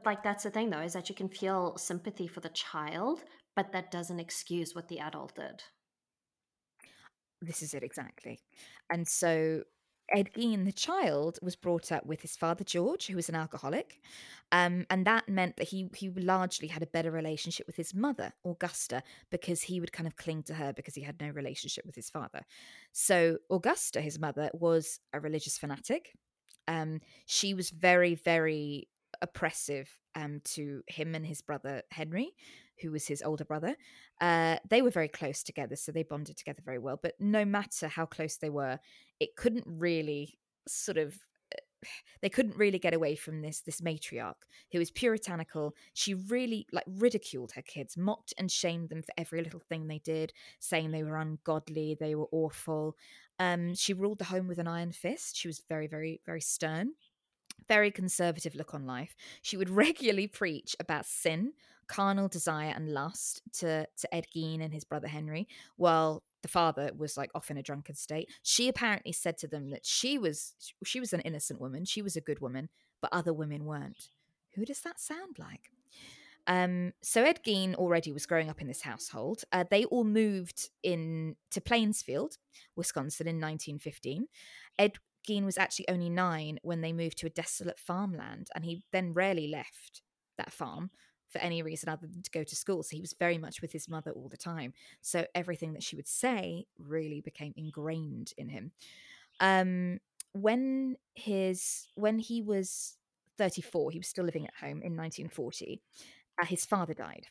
like that's the thing though, is that you can feel sympathy for the child, but that doesn't excuse what the adult did. This is it exactly. And so Ed Gein, the child, was brought up with his father George, who was an alcoholic, and that meant that he largely had a better relationship with his mother Augusta, because he would kind of cling to her because he had no relationship with his father. So Augusta, his mother, was a religious fanatic. She was very, very oppressive to him and his brother Henry, who was his older brother. They were very close together, so they bonded together very well. But no matter how close they were, it couldn't really sort of, they couldn't really get away from this matriarch who is puritanical. She really ridiculed her kids, mocked and shamed them for every little thing they did, saying they were ungodly, they were awful. She ruled the home with an iron fist. She was very, very, very stern. Very conservative look on life. She would regularly preach about sin, carnal desire and lust to Ed Gein and his brother Henry, while the father was off in a drunken state. She apparently said to them that she was an innocent woman, she was a good woman, but other women weren't. Who does that sound like? So Ed Gein already was growing up in this household. They all moved in to Plainfield, Wisconsin in 1915. Ed Gein was actually only 9 when they moved to a desolate farmland, and he then rarely left that farm for any reason other than to go to school. So he was very much with his mother all the time. So everything that she would say really became ingrained in him. When he was 34, he was still living at home in 1940. His father died.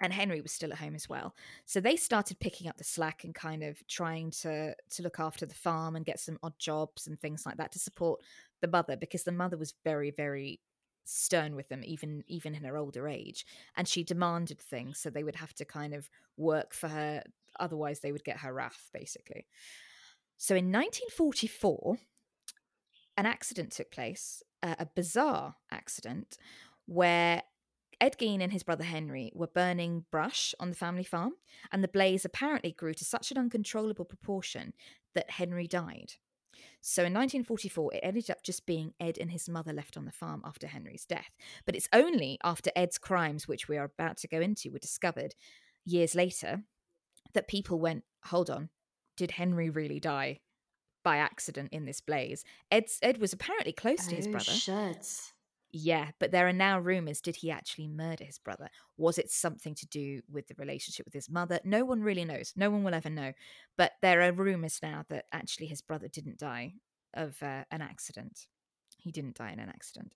And Henry was still at home as well. So they started picking up the slack and kind of trying to look after the farm and get some odd jobs and things like that to support the mother, because the mother was very, very stern with them, even in her older age. And she demanded things, so they would have to kind of work for her. Otherwise, they would get her wrath, basically. So in 1944, an accident took place, a bizarre accident, where Ed Gein and his brother Henry were burning brush on the family farm, and the blaze apparently grew to such an uncontrollable proportion that Henry died. So in 1944, it ended up just being Ed and his mother left on the farm after Henry's death. But it's only after Ed's crimes, which we are about to go into, were discovered years later, that people went, hold on, did Henry really die by accident in this blaze? Ed was apparently close to his brother. Shit. Yeah, but there are now rumours, did he actually murder his brother? Was it something to do with the relationship with his mother? No one really knows. No one will ever know. But there are rumours now that actually his brother didn't die of an accident. He didn't die in an accident.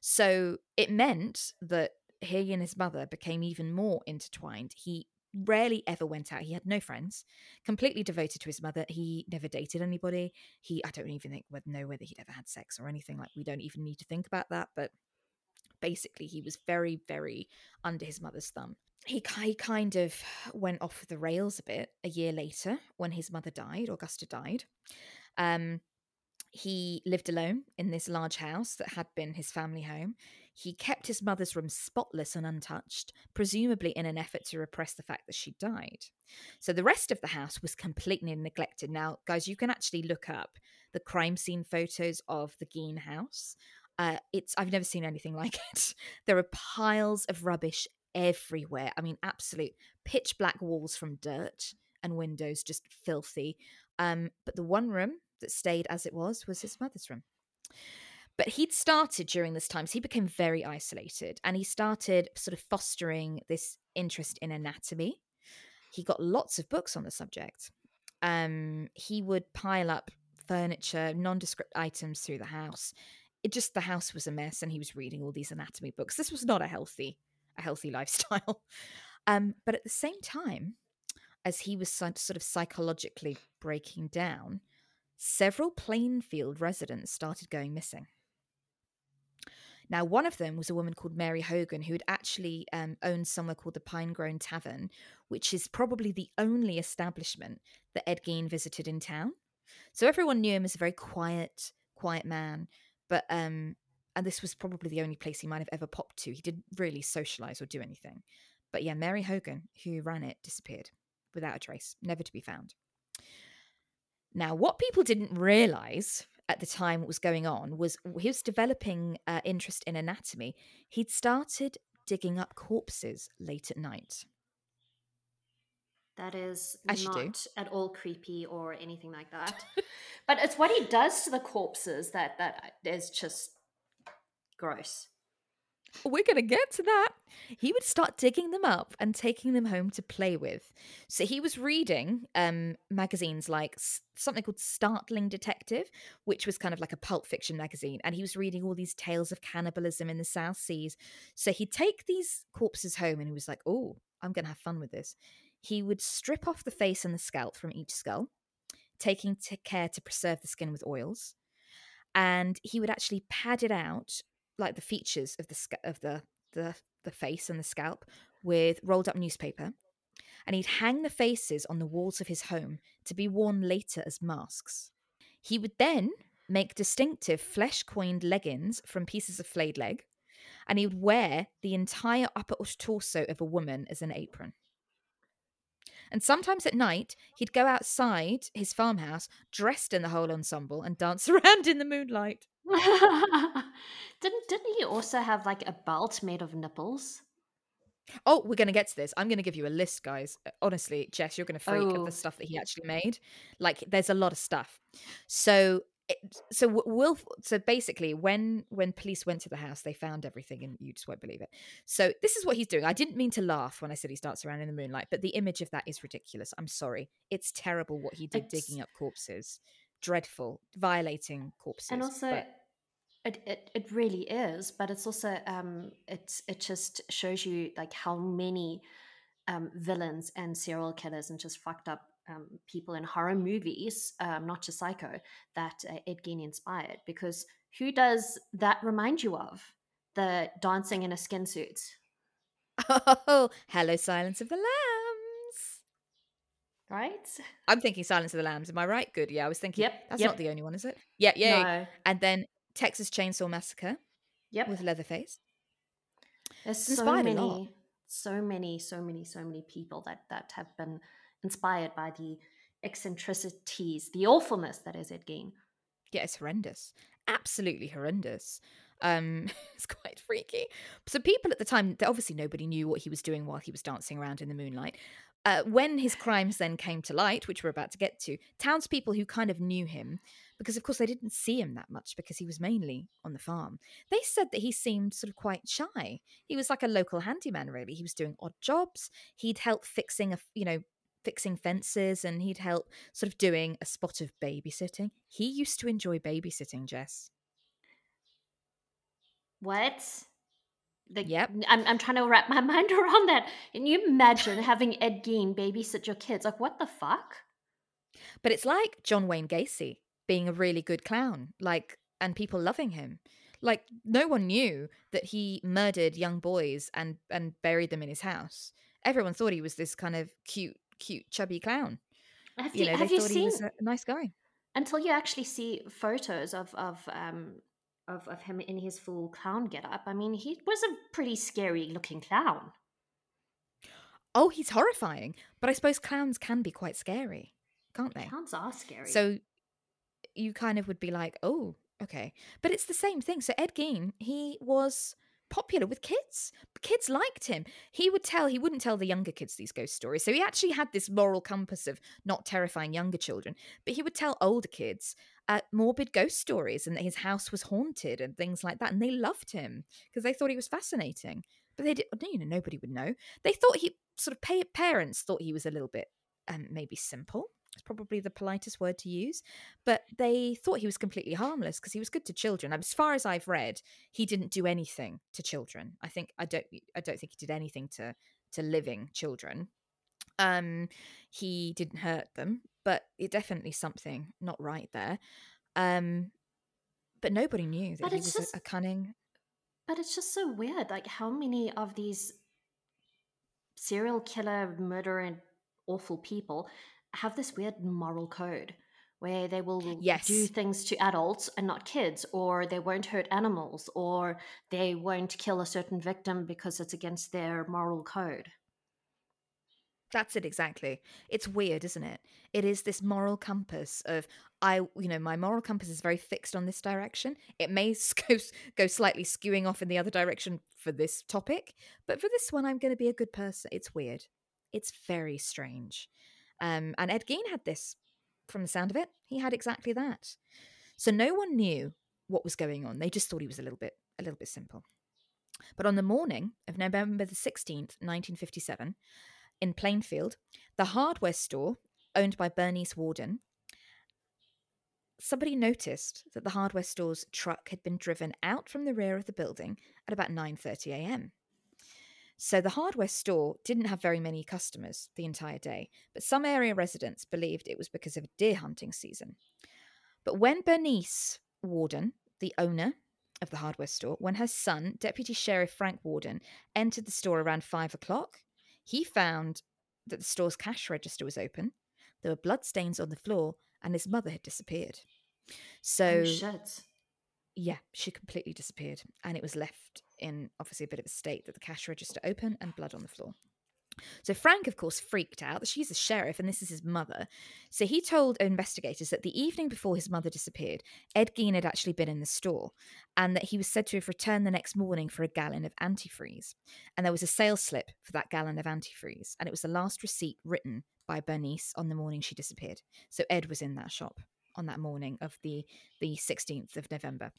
So it meant that he and his mother became even more intertwined. He rarely ever went out. He had no friends, completely devoted to his mother. He never dated anybody. I don't even think we'd know whether he'd ever had sex or anything. Like, we don't even need to think about that. But basically, he was very, very under his mother's thumb. He kind of went off the rails a bit a year later when his mother died, Augusta died. He lived alone in this large house that had been his family home. He kept his mother's room spotless and untouched, presumably in an effort to repress the fact that she died. So the rest of the house was completely neglected. Now, guys, you can actually look up the crime scene photos of the Gein house. I've never seen anything like it. There are piles of rubbish everywhere. I mean, absolute pitch black walls from dirt and windows, just filthy. But the one room that stayed as it was his mother's room. But he'd started during this time, so he became very isolated, and he started sort of fostering this interest in anatomy. He got lots of books on the subject. He would pile up furniture, nondescript items through the house. The house was a mess, and he was reading all these anatomy books. This was not a healthy lifestyle. But at the same time, as he was sort of psychologically breaking down, several Plainfield residents started going missing. Now, one of them was a woman called Mary Hogan, who had actually owned somewhere called the Pine Grown Tavern, which is probably the only establishment that Ed Gein visited in town. So everyone knew him as a very quiet man, but and this was probably the only place he might have ever popped to. He didn't really socialise or do anything. But yeah, Mary Hogan, who ran it, disappeared without a trace, never to be found. Now, what people didn't realise at the time what was going on was he was developing interest in anatomy. He'd started digging up corpses late at night. That is not at all creepy or anything like that. But it's what he does to the corpses that is just gross. We're going to get to that. He would start digging them up and taking them home to play with. So he was reading magazines like something called Startling Detective, which was kind of like a pulp fiction magazine. And he was reading all these tales of cannibalism in the South Seas. So he'd take these corpses home and he was like, oh, I'm going to have fun with this. He would strip off the face and the scalp from each skull, taking care to preserve the skin with oils. And he would actually pad it out, like the features of the face and the scalp, with rolled up newspaper. And he'd hang the faces on the walls of his home to be worn later as masks. He would then make distinctive flesh-coined leggings from pieces of flayed leg, and he would wear the entire upper torso of a woman as an apron. And sometimes at night, he'd go outside his farmhouse dressed in the whole ensemble and dance around in the moonlight. Didn't he also have like a belt made of nipples? Oh, we're going to get to this. I'm going to give you a list, guys. Honestly, Jess, you're going to freak at the stuff that he actually made. Like, there's a lot of stuff. So basically, when police went to the house, they found everything, and you just won't believe it. So this is what he's doing. I didn't mean to laugh when I said he starts around in the moonlight, but the image of that is ridiculous. I'm sorry. It's terrible what he did, digging up corpses. Dreadful. Violating corpses. And also, it really is, but it's also, it just shows you like how many villains and serial killers and just fucked up people in horror movies, not just Psycho, that Ed Gein inspired. Because who does that remind you of? The dancing in a skin suit. Oh, hello, Silence of the Lambs. Right? I'm thinking Silence of the Lambs. Am I right? Good. Yeah, I was thinking, that's not the only one, is it? Yeah, yeah. No. And then Texas Chainsaw Massacre with Leatherface. There's so many people that have been inspired by the eccentricities, the awfulness that is Ed Gein. Yeah, it's horrendous. Absolutely horrendous. It's quite freaky. So people at the time, obviously nobody knew what he was doing while he was dancing around in the moonlight. When his crimes then came to light, which we're about to get to, townspeople who kind of knew him, because of course they didn't see him that much because he was mainly on the farm, they said that he seemed sort of quite shy. He was like a local handyman, really. He was doing odd jobs. He'd help fixing fences, and he'd help sort of doing a spot of babysitting. He used to enjoy babysitting, Jess. What? I'm trying to wrap my mind around that. Can you imagine having Ed Gein babysit your kids? Like, what the fuck? But it's like John Wayne Gacy being a really good clown, like, and people loving him. Like, no one knew that he murdered young boys and buried them in his house. Everyone thought he was this kind of cute, chubby clown. Have you seen? He was a nice guy. Until you actually see photos of him in his full clown getup. I mean, he was a pretty scary looking clown. Oh, he's horrifying. But I suppose clowns can be quite scary, can't they? Clowns are scary. So you kind of would be like, oh, okay. But it's the same thing. So Ed Gein, he was popular with kids. Kids liked him. He wouldn't tell the younger kids these ghost stories. So he actually had this moral compass of not terrifying younger children. But he would tell older kids morbid ghost stories, and that his house was haunted and things like that, and they loved him because they thought he was fascinating. But they didn't, nobody would know. They thought parents thought he was a little bit maybe simple. It's probably the politest word to use, but they thought he was completely harmless because he was good to children. As far as I've read, he didn't do anything to children. I don't think he did anything to living children. He didn't hurt them, but it definitely something not right there. But nobody knew that he was just a cunning. But it's just so weird, like how many of these serial killer, murdering, awful people have this weird moral code where they will do things to adults and not kids, or they won't hurt animals, or they won't kill a certain victim because it's against their moral code. That's it exactly. It's weird, isn't it? It is this moral compass of my moral compass is very fixed on this direction. It may go slightly skewing off in the other direction for this topic, but for this one, I'm going to be a good person. It's weird. It's very strange. And Ed Gein had this, from the sound of it. He had exactly that. So no one knew what was going on. They just thought he was a little bit simple. But on the morning of November the 16th, 1957, in Plainfield, the hardware store owned by Bernice Warden, somebody noticed that the hardware store's truck had been driven out from the rear of the building at about 9:30 a.m. So the hardware store didn't have very many customers the entire day, but some area residents believed it was because of deer hunting season. But when Bernice Warden, the owner of the hardware store, when her son, Deputy Sheriff Frank Warden, entered the store around 5 o'clock, he found that the store's cash register was open, there were bloodstains on the floor, and his mother had disappeared. So, oh, shit. Yeah, she completely disappeared, and it was left in obviously a bit of a state that the cash register open and blood on the floor. So Frank, of course, freaked out. She's a sheriff and this is his mother. So he told investigators that the evening before his mother disappeared, Ed Gein had actually been in the store and that he was said to have returned the next morning for a gallon of antifreeze. And there was a sales slip for that gallon of antifreeze. And it was the last receipt written by Bernice on the morning she disappeared. So Ed was in that shop on that morning of the 16th of November.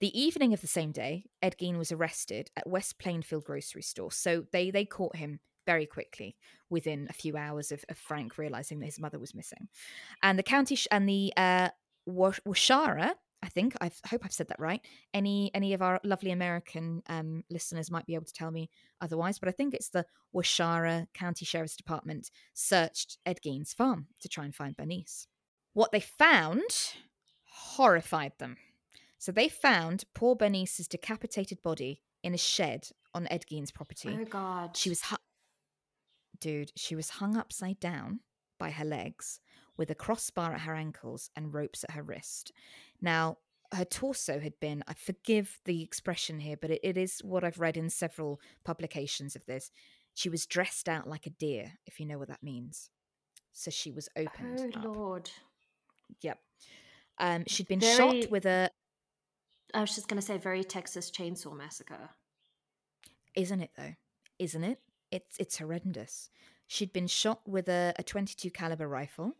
The evening of the same day, Ed Gein was arrested at West Plainfield grocery store. So they caught him very quickly within a few hours of Frank realizing that his mother was missing. And the Washara I think I hope I've said that right. Any of our lovely American listeners might be able to tell me otherwise, but I think it's the Washara County Sheriff's Department searched Ed Gein's farm to try and find Bernice. What they found horrified them. So they found poor Bernice's decapitated body in a shed on Ed Gein's property. Oh God! She was hung upside down by her legs, with a crossbar at her ankles and ropes at her wrist. Now, her torso had been, I forgive the expression here, but it is what I've read in several publications of this. She was dressed out like a deer, if you know what that means. So she was opened up. Oh, Lord. Yep. She'd been shot with a... I was just going to say, very Texas Chainsaw Massacre. Isn't it, though? Isn't it? It's horrendous. She'd been shot with a .22 caliber rifle,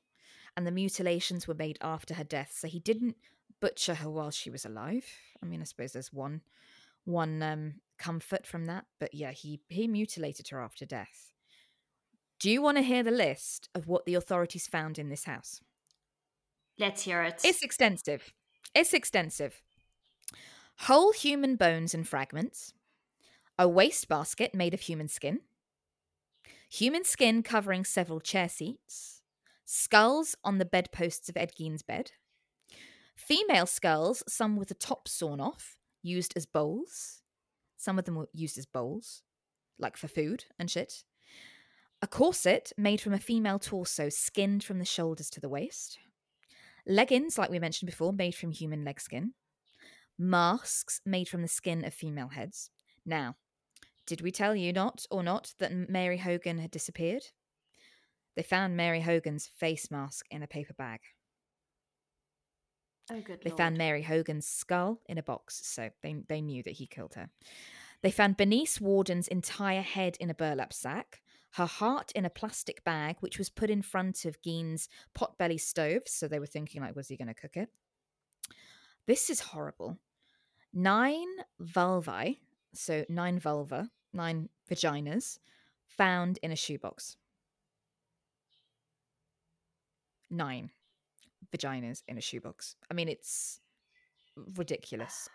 and the mutilations were made after her death. So he didn't butcher her while she was alive. I mean, I suppose there's one comfort from that. But yeah, he mutilated her after death. Do you want to hear the list of what the authorities found in this house? Let's hear it. It's extensive. Whole human bones and fragments. A wastebasket made of human skin. Human skin covering several chair seats. Skulls on the bedposts of Ed Gein's bed. Female skulls, some with the top sawn off, used as bowls. Some of them were used as bowls, like for food and shit. A corset made from a female torso, skinned from the shoulders to the waist. Leggings, like we mentioned before, made from human leg skin. Masks made from the skin of female heads. Now, did we tell you not that Mary Hogan had disappeared? They found Mary Hogan's face mask in a paper bag. Oh, good They Lord. Found Mary Hogan's skull in a box, so they knew that he killed her. They found Bernice Warden's entire head in a burlap sack, her heart in a plastic bag, which was put in front of Gein's potbelly stove, so they were thinking, like, was he going to cook it? This is horrible. 9 vaginas found in a shoebox. 9 vaginas in a shoebox. I mean, it's ridiculous.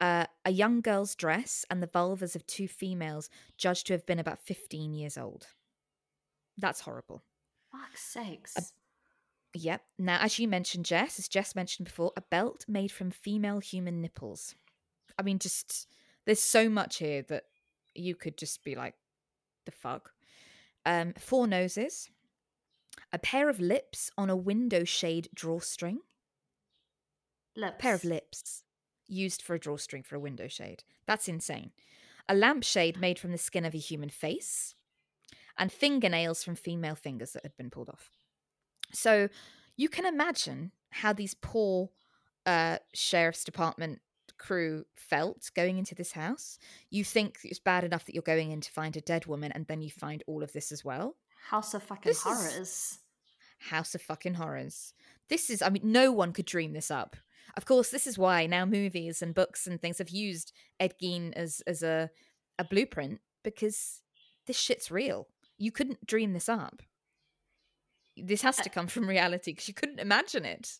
A young girl's dress and the vulvas of 2 females judged to have been about 15 years old. That's horrible. Fuck's sakes. Yep. Now, as you mentioned, Jess, as Jess mentioned before, a belt made from female human nipples. I mean, just... There's so much here that you could just be like, the fuck. 4 noses, a pair of lips on a window shade drawstring. Lips. A pair of lips used for a drawstring for a window shade. That's insane. A lampshade made from the skin of a human face, and fingernails from female fingers that had been pulled off. So you can imagine how these poor sheriff's department crew felt going into this house. You think it's bad enough that you're going in to find a dead woman, and then you find all of this as well. House of fucking horrors. This is, I mean, no one could dream this up. Of course, this is why now movies and books and things have used Ed Gein as a blueprint, because this shit's real. You couldn't dream this up. This has to come from reality, because you couldn't imagine it.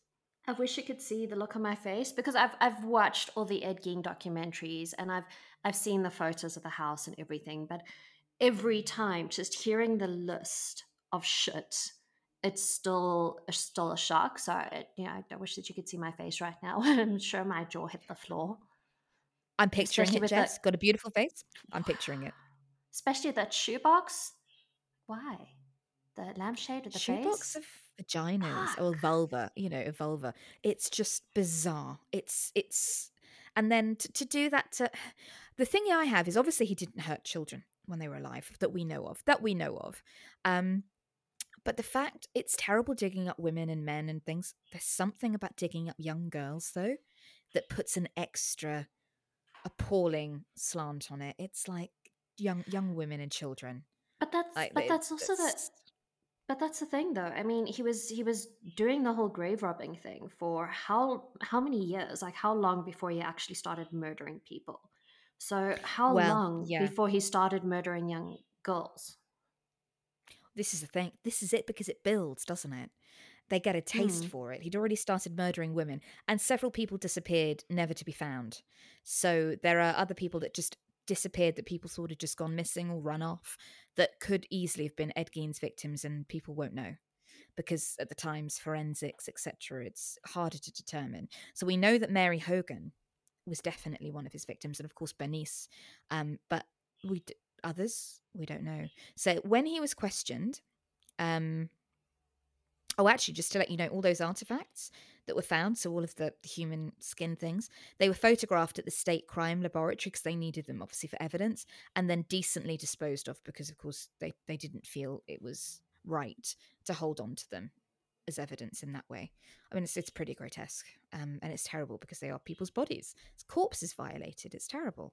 I wish you could see the look on my face, because I've watched all the Ed Gein documentaries, and I've seen the photos of the house and everything, but every time just hearing the list of shit, it's still a shock. So I wish that you could see my face right now. I'm sure my jaw hit the floor. I'm picturing it, Jess. Got a beautiful face. I'm picturing it. Especially that shoebox. Why? The lampshade of the face? Shoebox of vaginas or vulva, a vulva. It's just bizarre. It's and then to do that to... The thing I have is, obviously he didn't hurt children when they were alive that we know of. But the fact, it's terrible digging up women and men and things. There's something about digging up young girls though that puts an extra appalling slant on it. It's like young women and children. But that's the thing, though. I mean, he was doing the whole grave robbing thing for how many years? Like, how long before he actually started murdering people? So before he started murdering young girls? This is the thing. This is it, because it builds, doesn't it? They get a taste for it. He'd already started murdering women, and several people disappeared, never to be found. So there are other people that just disappeared, that people sort of just gone missing or run off, that could easily have been Ed Gein's victims, and people won't know, because at the time's forensics, etc., it's harder to determine. So we know that Mary Hogan was definitely one of his victims, and of course Bernice, but others we don't know. So when he was questioned, oh, actually, just to let you know, all those artifacts that were found, so all of the human skin things, they were photographed at the state crime laboratory because they needed them, obviously, for evidence, and then decently disposed of because, of course, they didn't feel it was right to hold on to them as evidence in that way. I mean, it's pretty grotesque, and it's terrible because they are people's bodies. It's corpses violated. It's terrible.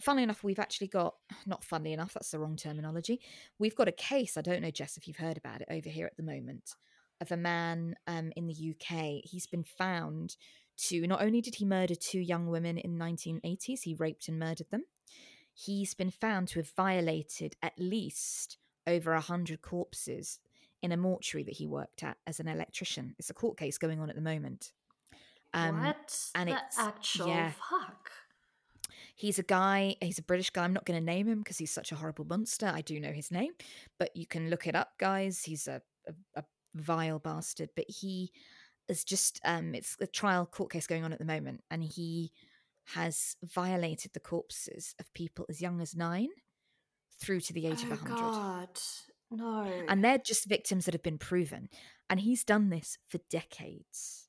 Funnily enough, we've actually got, not funnily enough, that's the wrong terminology. We've got a case, I don't know, Jess, if you've heard about it over here at the moment, of a man in the UK. He's been found to, not only did he murder two young women in the 1980s, he raped and murdered them. He's been found to have violated at least over 100 corpses in a mortuary that he worked at as an electrician. It's a court case going on at the moment. Fuck? He's a guy, he's a British guy. I'm not going to name him because he's such a horrible monster. I do know his name, but you can look it up, guys. He's a vile bastard, but he is just, it's a trial court case going on at the moment, and he has violated the corpses of people as young as 9 through to the age of 100. God. No. And they're just victims that have been proven. And he's done this for decades.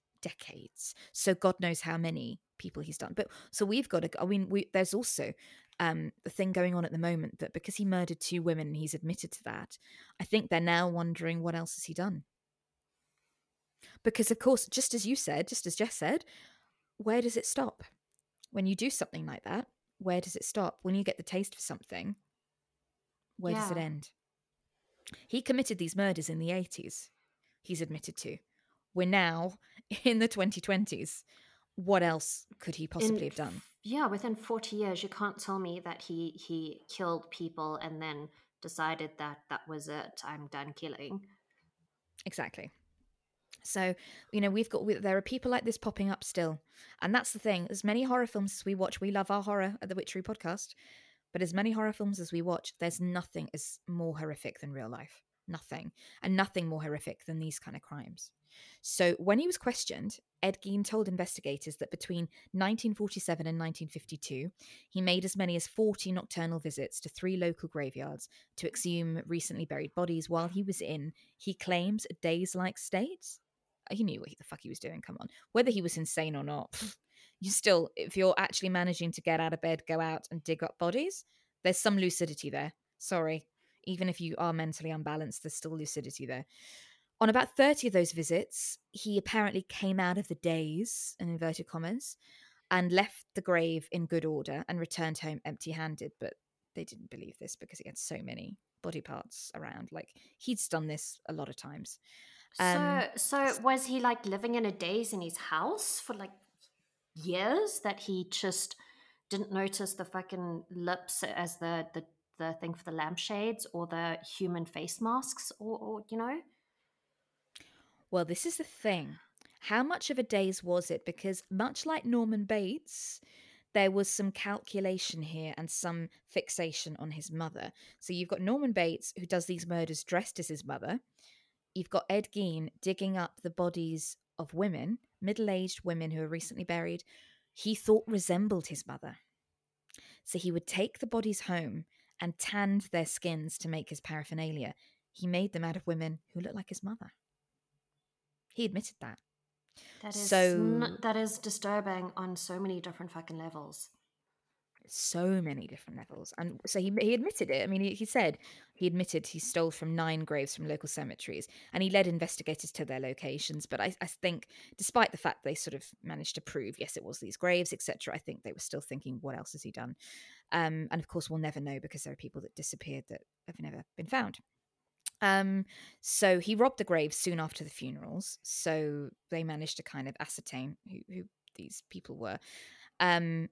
So God knows how many people he's done. But so we've got to, I mean, there's also the thing going on at the moment that because he murdered two women and he's admitted to that, I think they're now wondering what else has he done. Because of course, just as you said, just as Jess said, where does it stop? When you do something like that, where does it stop? When you get the taste for something, where does it end? He committed these murders in the 80s, he's admitted to. We're now in the 2020s. What else could he possibly have done? Yeah, within 40 years, you can't tell me that he killed people and then decided that that was it, I'm done killing. Exactly. So, you know, there are people like this popping up still. And that's the thing. As many horror films as we watch, we love our horror at the Witchery Podcast, but as many horror films as we watch, there's nothing is more horrific than real life. Nothing. And nothing more horrific than these kind of crimes. So when he was questioned, Ed Gein told investigators that between 1947 and 1952, he made as many as 40 nocturnal visits to 3 local graveyards to exhume recently buried bodies while he was in, he claims, a daze-like state. He knew what the fuck he was doing, come on. Whether he was insane or not, if you're actually managing to get out of bed, go out and dig up bodies, there's some lucidity there. Sorry. Even if you are mentally unbalanced, there's still lucidity there. On about 30 of those visits, he apparently came out of the daze, in inverted commas, and left the grave in good order and returned home empty-handed. But they didn't believe this because he had so many body parts around. Like, he's done this a lot of times. So was he, like, living in a daze in his house for, like, years that he just didn't notice the fucking lips as the thing for the lampshades or the human face masks or you know? Well, this is the thing. How much of a daze was it? Because much like Norman Bates, there was some calculation here and some fixation on his mother. So you've got Norman Bates, who does these murders dressed as his mother. You've got Ed Gein digging up the bodies of women, middle-aged women who are recently buried, he thought resembled his mother. So he would take the bodies home and tanned their skins to make his paraphernalia. He made them out of women who looked like his mother. He admitted that. That is disturbing on so many different fucking levels. So many different levels. And so he admitted it. I mean, he said he admitted he stole from 9 graves from local cemeteries, and he led investigators to their locations. But I think despite the fact they sort of managed to prove, yes, it was these graves, etc., I think they were still thinking, what else has he done? And of course, we'll never know because there are people that disappeared that have never been found. So he robbed the graves soon after the funerals. So they managed to kind of ascertain who these people were. And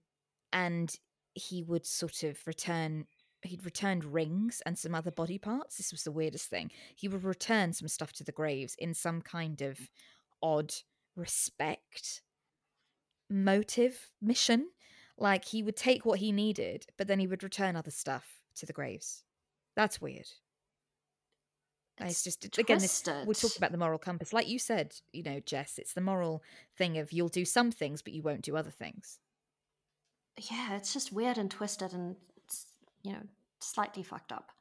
he would sort of return he'd returned rings and some other body parts. This was the weirdest thing. He would return some stuff to the graves in some kind of odd respect motive mission. Like, he would take what he needed, but then he would return other stuff to the graves. That's weird. It's just, twisted. Again, this, we're talking about the moral compass. Like you said, you know, Jess, it's the moral thing of you'll do some things, but you won't do other things. Yeah, it's just weird and twisted and, you know, slightly fucked up.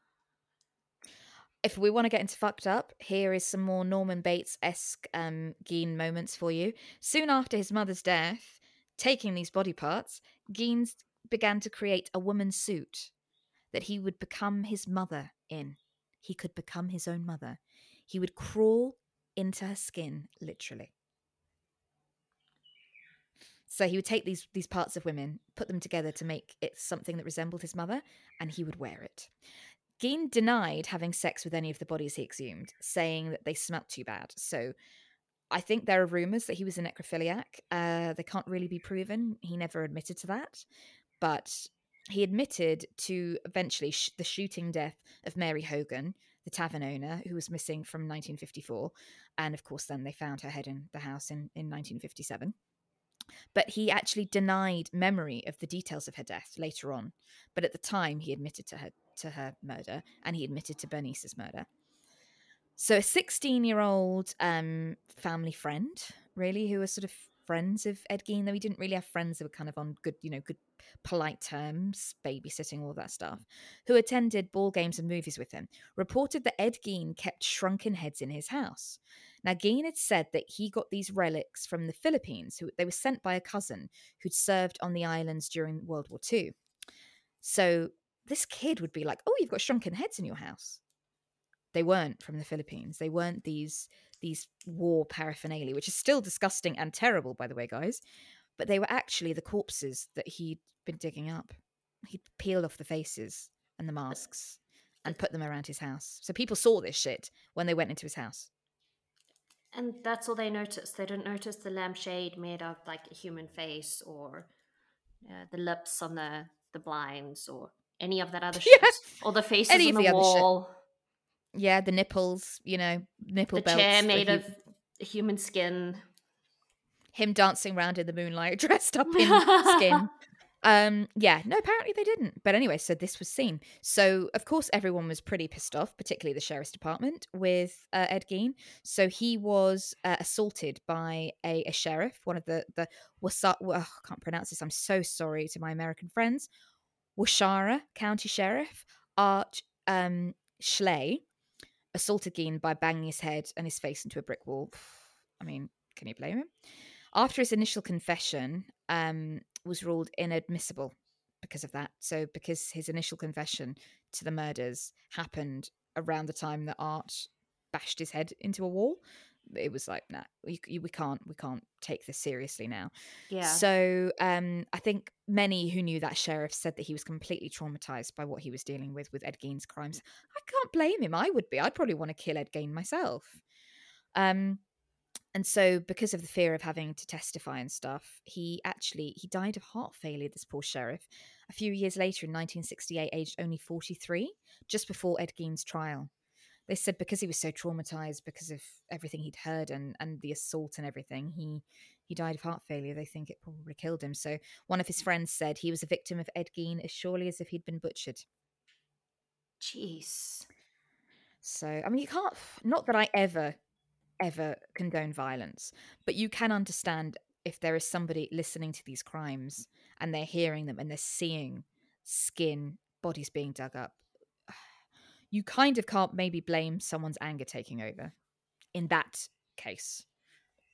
If we want to get into fucked up, here is some more Norman Bates-esque Gein moments for you. Soon after his mother's death, taking these body parts, Gein began to create a woman's suit that he would become his mother in. He could become his own mother. He would crawl into her skin, literally. So he would take these parts of women, put them together to make it something that resembled his mother, and he would wear it. Gein denied having sex with any of the bodies he exhumed, saying that they smelt too bad. So I think there are rumours that he was a necrophiliac. They can't really be proven. He never admitted to that. But he admitted to eventually the shooting death of Mary Hogan, the tavern owner, who was missing from 1954. And of course, then they found her head in the house in 1957. But he actually denied memory of the details of her death later on. But at the time, he admitted to her murder, and he admitted to Bernice's murder. So a 16-year-old family friend, really, who was sort of friends of Ed Gein, though he didn't really have friends that were kind of on good, you know, good polite terms, babysitting, all that stuff, who attended ball games and movies with him, reported that Ed Gein kept shrunken heads in his house. Now, Gein had said that he got these relics from the Philippines. They were sent by a cousin who'd served on the islands during World War II. So this kid would be like, oh, you've got shrunken heads in your house. They weren't from the Philippines. They weren't these war paraphernalia, which is still disgusting and terrible, by the way, guys. But they were actually the corpses that he'd been digging up. He'd peeled off the faces and the masks and put them around his house. So people saw this shit when they went into his house. And that's all they noticed. They didn't notice the lampshade made of like a human face, or the lips on the blinds, or any of that other shit. Yeah. Or the faces any on the wall. Shit. Yeah, the nipples, you know, nipple belts. The chair made of human skin. Him dancing around in the moonlight, dressed up in skin. Yeah, no, apparently they didn't. But anyway, so this was seen. So, of course, everyone was pretty pissed off, particularly the sheriff's department with Ed Gein. So he was assaulted by a sheriff, one of the I can't pronounce this. I'm so sorry to my American friends. Washara County Sheriff Art Schley. Assaulted Gein by banging his head and his face into a brick wall. I mean, can you blame him? After his initial confession was ruled inadmissible because of that. So because his initial confession to the murders happened around the time that Art bashed his head into a wall, it was like, nah, we can't take this seriously now. Yeah. So I think many who knew that sheriff said that he was completely traumatized by what he was dealing with Ed Gein's crimes. I can't blame him. I would be. I'd probably want to kill Ed Gein myself. And so because of the fear of having to testify and stuff, he died of heart failure, this poor sheriff, a few years later in 1968, aged only 43, just before Ed Gein's trial. They said because he was so traumatized because of everything he'd heard and the assault and everything, he died of heart failure. They think it probably killed him. So one of his friends said he was a victim of Ed Gein as surely as if he'd been butchered. Jeez. So, I mean, you can't, not that I ever condone violence, but you can understand if there is somebody listening to these crimes and they're hearing them and they're seeing skin, bodies being dug up. You kind of can't maybe blame someone's anger taking over in that case.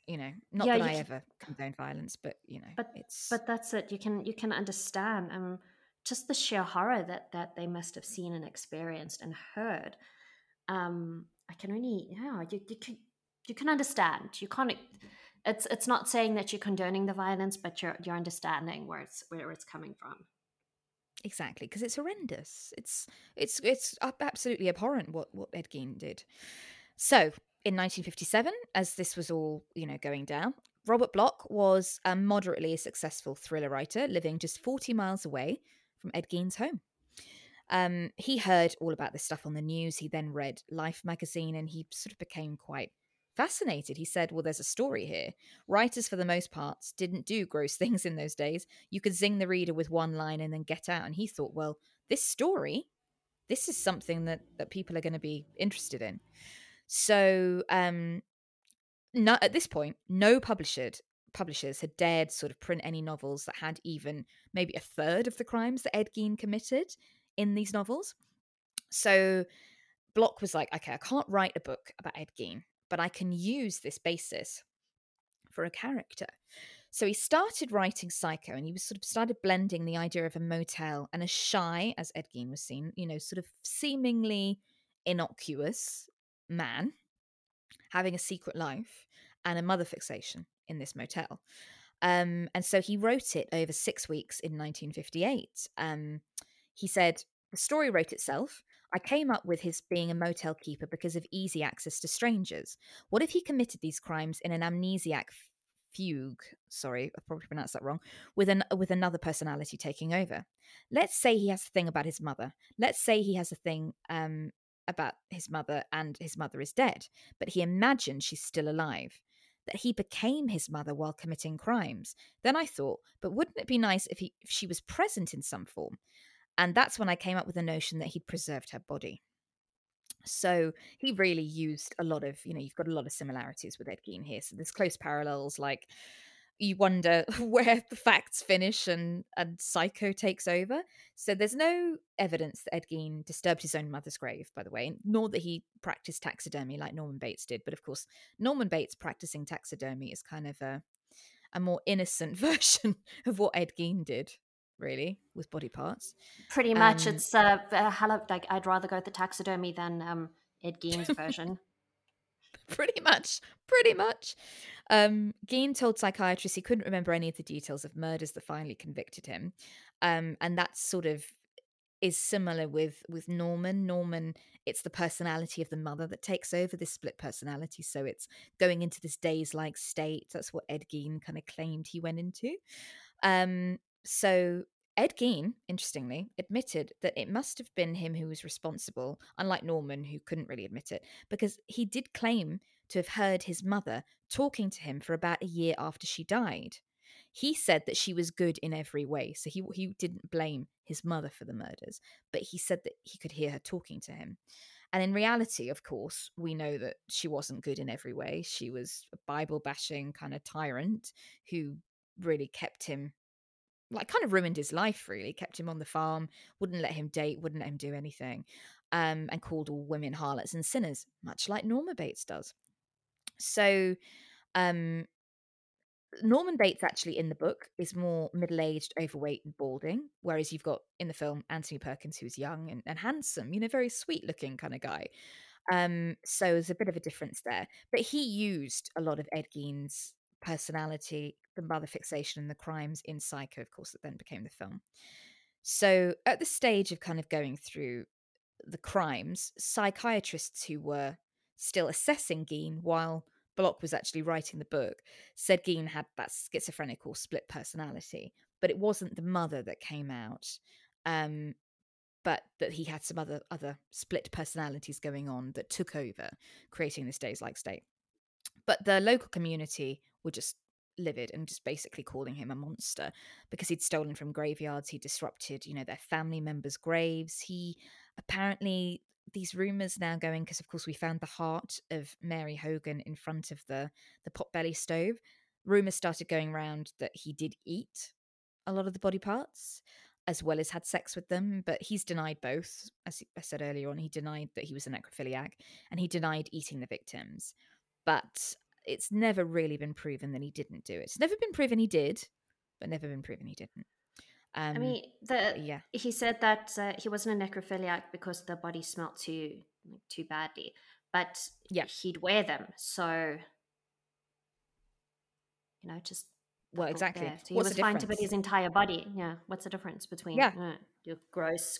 You know, not that I ever condone violence, but, you know. But that's it. You can understand just the sheer horror that they must have seen and experienced and heard. I can only, you can understand. You can't, it's not saying that you're condoning the violence, but you're understanding where it's coming from. Exactly, because it's horrendous. It's absolutely abhorrent what Ed Gein did. So, in 1957, as this was all, you know, going down, Robert Bloch was a moderately successful thriller writer living just 40 miles away from Ed Gein's home. He heard all about this stuff on the news. He then read Life magazine and he sort of became quite fascinated. He said, well, there's a story here. Writers, for the most part, didn't do gross things in those days. You could zing the reader with one line and then get out. And he thought, well, this story, this is something that people are going to be interested in. So not, at this point, no publishers had dared sort of print any novels that had even maybe a third of the crimes that Ed Gein committed in these novels. So Bloch was like, okay, I can't write a book about Ed Gein, but I can use this basis for a character. So he started writing Psycho, and he was sort of started blending the idea of a motel and a shy, as Ed Gein was seen, you know, sort of seemingly innocuous man having a secret life and a mother fixation in this motel. And so he wrote it over 6 weeks in 1958. He said, the story wrote itself. I came up with his being a motel keeper because of easy access to strangers. What if he committed these crimes in an amnesiac fugue? Sorry, I probably pronounced that wrong. With another personality taking over. Let's say he has a thing about his mother. Let's say he has a thing about his mother and his mother is dead, but he imagined she's still alive. That he became his mother while committing crimes. Then I thought, but wouldn't it be nice if she was present in some form? And that's when I came up with the notion that he'd preserved her body. So he really used a lot of, you know, you've got a lot of similarities with Ed Gein here. So there's close parallels, like you wonder where the facts finish and Psycho takes over. So there's no evidence that Ed Gein disturbed his own mother's grave, by the way, nor that he practiced taxidermy like Norman Bates did. But of course, Norman Bates practicing taxidermy is kind of a more innocent version of what Ed Gein did, really, with body parts. Pretty much, it's like I'd rather go with the taxidermy than Ed Gein's version. Pretty much. Gein told psychiatrists he couldn't remember any of the details of murders that finally convicted him, and that sort of is similar with Norman. Norman, it's the personality of the mother that takes over, this split personality. So it's going into this daze-like state. That's what Ed Gein kind of claimed he went into. So Ed Gein, interestingly, admitted that it must have been him who was responsible, unlike Norman, who couldn't really admit it, because he did claim to have heard his mother talking to him for about a year after she died. He said that she was good in every way, so he didn't blame his mother for the murders, but he said that he could hear her talking to him. And in reality, of course, we know that she wasn't good in every way. She was a Bible-bashing kind of tyrant who really kept him, like, kind of ruined his life, really. Kept him on the farm, wouldn't let him date, wouldn't let him do anything, and called all women harlots and sinners, much like Norman Bates does. So Norman Bates, actually, in the book, is more middle-aged, overweight and balding, whereas you've got, in the film, Anthony Perkins, who's young and handsome, you know, very sweet-looking kind of guy. So there's a bit of a difference there. But he used a lot of Ed Gein's personality, the mother fixation and the crimes in Psycho, of course, that then became the film. So at the stage of kind of going through the crimes, psychiatrists who were still assessing Gein while Bloch was actually writing the book said Gein had that schizophrenic or split personality, but it wasn't the mother that came out, but that he had some other split personalities going on that took over, creating this daze-like state. But the local community were just livid and just basically calling him a monster because he'd stolen from graveyards, he disrupted, you know, their family members' graves. He apparently, these rumours now going, because of course we found the heart of Mary Hogan in front of the potbelly stove. Rumours started going around that he did eat a lot of the body parts as well as had sex with them, but he's denied both. As I said earlier on, he denied that he was a necrophiliac and he denied eating the victims. But it's never really been proven that he didn't do it. It's never been proven he did, but never been proven he didn't. I mean, he said that he wasn't a necrophiliac because the body smelled too badly, but he'd wear them. So, you know, just... Well, exactly. So he was fine to put his entire body. Yeah. What's the difference between... Yeah. You're gross.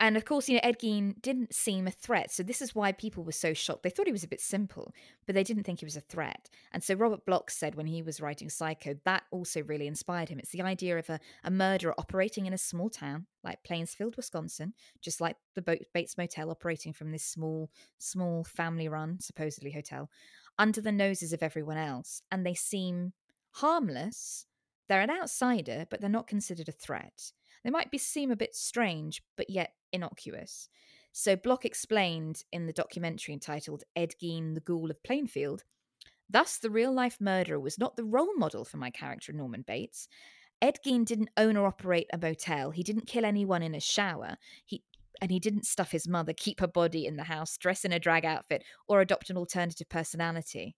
And of course, you know, Ed Gein didn't seem a threat. So this is why people were so shocked. They thought he was a bit simple, but they didn't think he was a threat. And so Robert Bloch said when he was writing Psycho, that also really inspired him. It's the idea of a murderer operating in a small town like Plainfield, Wisconsin, just like the Bates Motel, operating from this small family-run, supposedly, hotel, under the noses of everyone else. And they seem harmless. They're an outsider, but they're not considered a threat. They might seem a bit strange, but yet innocuous. So Bloch explained in the documentary entitled Ed Gein, the Ghoul of Plainfield, thus the real-life murderer was not the role model for my character Norman Bates. Ed Gein didn't own or operate a motel. He didn't kill anyone in a shower. He didn't stuff his mother, keep her body in the house, dress in a drag outfit, or adopt an alternative personality.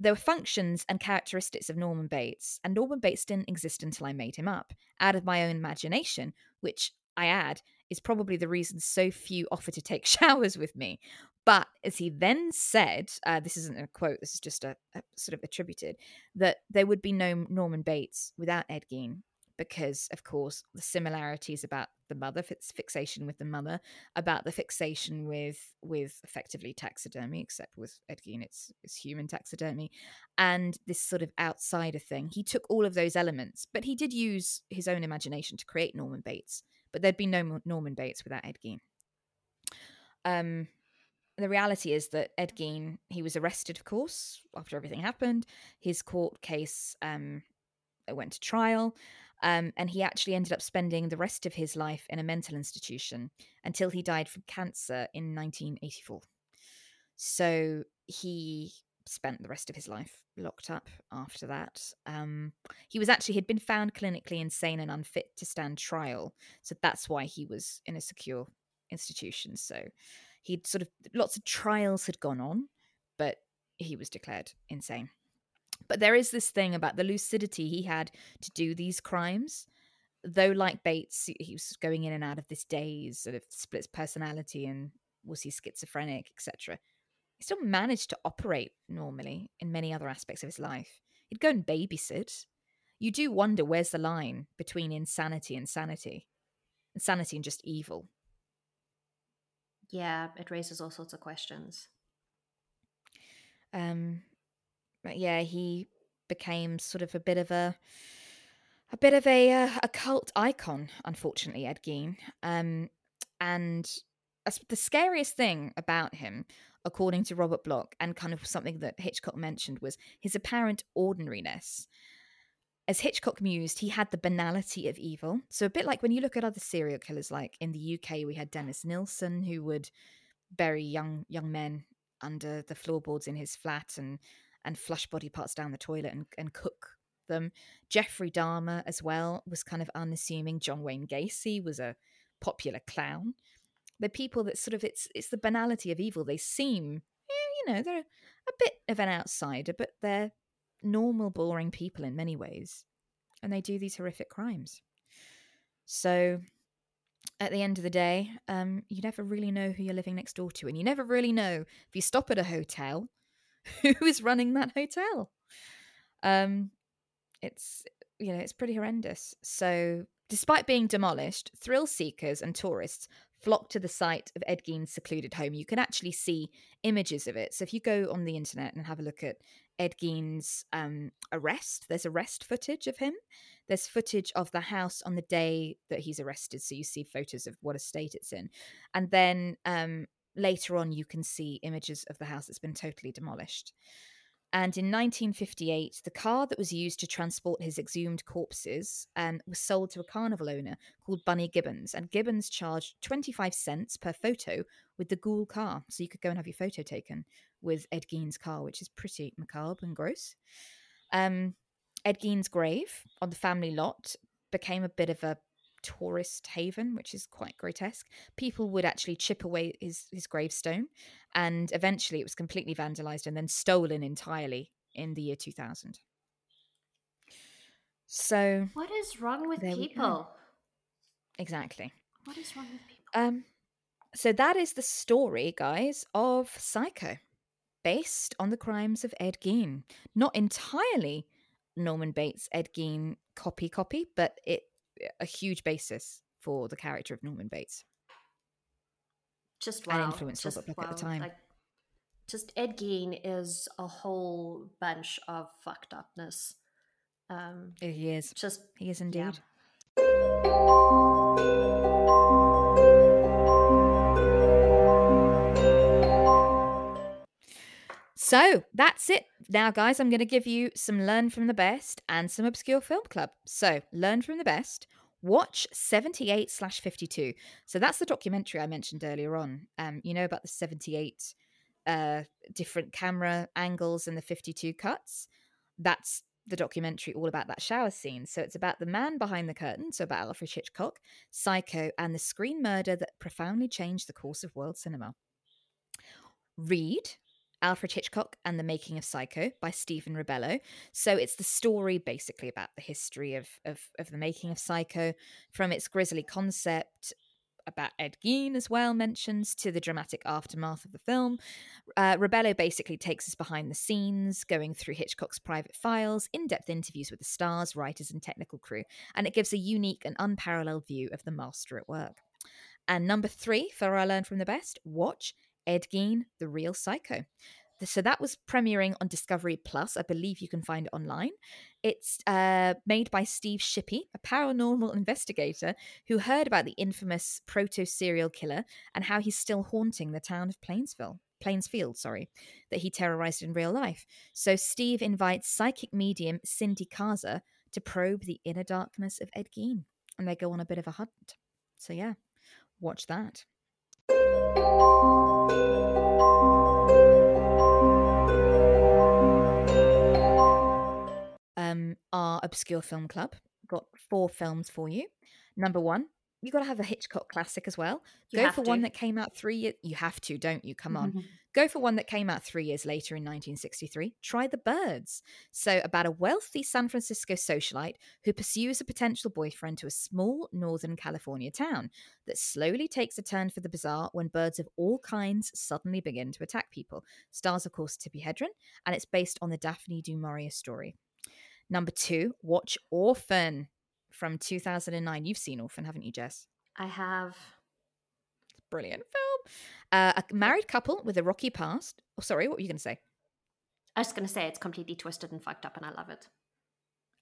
There were functions and characteristics of Norman Bates, and Norman Bates didn't exist until I made him up, out of my own imagination, which I add is probably the reason so few offer to take showers with me. But as he then said, this isn't a quote, this is just a sort of attributed, that there would be no Norman Bates without Ed Gein, because, of course, the similarities about the mother, fixation with the mother, about the fixation with effectively taxidermy, except with Ed Gein, it's human taxidermy, and this sort of outsider thing. He took all of those elements, but he did use his own imagination to create Norman Bates. But there'd be no Norman Bates without Ed Gein. The reality is that Ed Gein, he was arrested, of course, after everything happened. His court case went to trial, and he actually ended up spending the rest of his life in a mental institution until he died from cancer in 1984. So he spent the rest of his life locked up after that. He'd been found clinically insane and unfit to stand trial. So that's why he was in a secure institution. So he'd lots of trials had gone on, but he was declared insane. But there is this thing about the lucidity he had to do these crimes, though, like Bates, he was going in and out of this daze, sort of split personality, and was he schizophrenic, etc. He still managed to operate normally in many other aspects of his life. He'd go and babysit. You do wonder, where's the line between insanity and sanity? Insanity and just evil. Yeah, it raises all sorts of questions. But yeah, he became sort of a bit of a cult icon, unfortunately, Ed Gein. And the scariest thing about him, according to Robert Bloch, and kind of something that Hitchcock mentioned, was his apparent ordinariness. As Hitchcock mused, he had the banality of evil. So a bit like when you look at other serial killers, like in the UK, we had Dennis Nilsson, who would bury young men under the floorboards in his flat and flush body parts down the toilet and cook them. Jeffrey Dahmer as well was kind of unassuming. John Wayne Gacy was a popular clown. The people that sort of, it's the banality of evil. They seem, you know, they're a bit of an outsider, but they're normal, boring people in many ways. And they do these horrific crimes. So at the end of the day, you never really know who you're living next door to. And you never really know, if you stop at a hotel, who is running that hotel. It's pretty horrendous. So despite being demolished, thrill seekers and tourists flock to the site of Ed Gein's secluded home. You can actually see images of it. So if you go on the internet and have a look at Ed Gein's arrest, there's arrest footage of him. There's footage of the house on the day that he's arrested. So you see photos of what a state it's in. And then later on, you can see images of the house that's been totally demolished. And in 1958, the car that was used to transport his exhumed corpses was sold to a carnival owner called Bunny Gibbons. And Gibbons charged 25 cents per photo with the ghoul car. So you could go and have your photo taken with Ed Gein's car, which is pretty macabre and gross. Ed Gein's grave on the family lot became a bit of a tourist haven, which is quite grotesque. People would actually chip away his gravestone, and eventually it was completely vandalized and then stolen entirely in the year 2000. So what is wrong with people? Exactly. What is wrong with people? So that is the story, guys, of Psycho, based on the crimes of Ed Gein. Not entirely Norman Bates, Ed Gein copy, but a huge basis for the character of Norman Bates. Just wow. And influenced Robert Bloch at the time. Just Ed Gein is a whole bunch of fucked upness. He is. Just he is indeed. So that's it now, guys. I'm going to give you some Learn from the Best and some Obscure Film Club. So Learn from the Best. Watch 78/52. So that's the documentary I mentioned earlier on. You know about the 78 different camera angles and the 52 cuts. That's the documentary all about that shower scene. So it's about the man behind the curtain, so about Alfred Hitchcock, Psycho, and the screen murder that profoundly changed the course of world cinema. Read Alfred Hitchcock and the Making of Psycho by Stephen Rebello. So it's the story basically about the history of the making of Psycho, from its grisly concept about Ed Gein as well mentions, to the dramatic aftermath of the film. Rebello basically takes us behind the scenes, going through Hitchcock's private files, in-depth interviews with the stars, writers and technical crew, and it gives a unique and unparalleled view of the master at work. And number 3 for our Learn from the Best, watch Ed Gein, The Real Psycho. So that was premiering on Discovery Plus. I believe you can find it online. It's made by Steve Shippey, a paranormal investigator who heard about the infamous proto-serial killer and how he's still haunting the town of Plainfield, that he terrorized in real life. So Steve invites psychic medium Cindy Kaza to probe the inner darkness of Ed Gein. And they go on a bit of a hunt. So yeah, watch that. Our Obscure Film Club got 4 films for you. Number 1, you got to have a Hitchcock classic as well. One that came out 3 years. You have to, don't you? Come on. Mm-hmm. Go for one that came out 3 years later in 1963. Try The Birds. So about a wealthy San Francisco socialite who pursues a potential boyfriend to a small northern California town that slowly takes a turn for the bizarre when birds of all kinds suddenly begin to attack people. Stars, of course, Tippi Hedren, and it's based on the Daphne du Maurier story. Number 2, watch Orphan from 2009. You've seen Orphan, haven't you, Jess? I have. It's a brilliant film. A married couple with a rocky past. Oh, sorry, what were you going to say? I was going to say it's completely twisted and fucked up and I love it.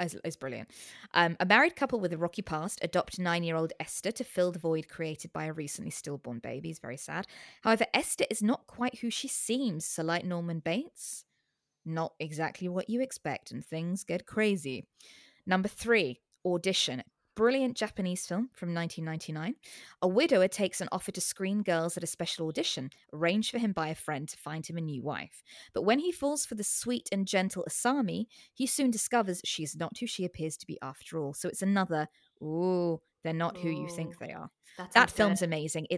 It's brilliant. A married couple with a rocky past adopt 9-year-old Esther to fill the void created by a recently stillborn baby. It's very sad. However, Esther is not quite who she seems. So like Norman Bates, not exactly what you expect, and things get crazy. Number 3, Audition. Brilliant Japanese film from 1999. A widower takes an offer to screen girls at a special audition, arranged for him by a friend to find him a new wife. But when he falls for the sweet and gentle Asami, he soon discovers she's not who she appears to be after all. So it's another, ooh, they're not who you think they are. That film's amazing.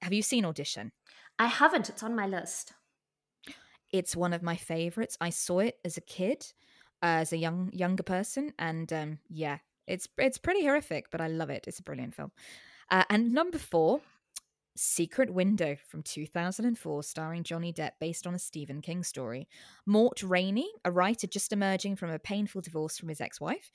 Have you seen Audition? I haven't. It's on my list. It's one of my favorites. I saw it as a kid, as a younger person, and it's pretty horrific, but I love it. It's a brilliant film. And number 4, Secret Window from 2004, starring Johnny Depp, based on a Stephen King story. Mort Rainey, a writer just emerging from a painful divorce from his ex-wife,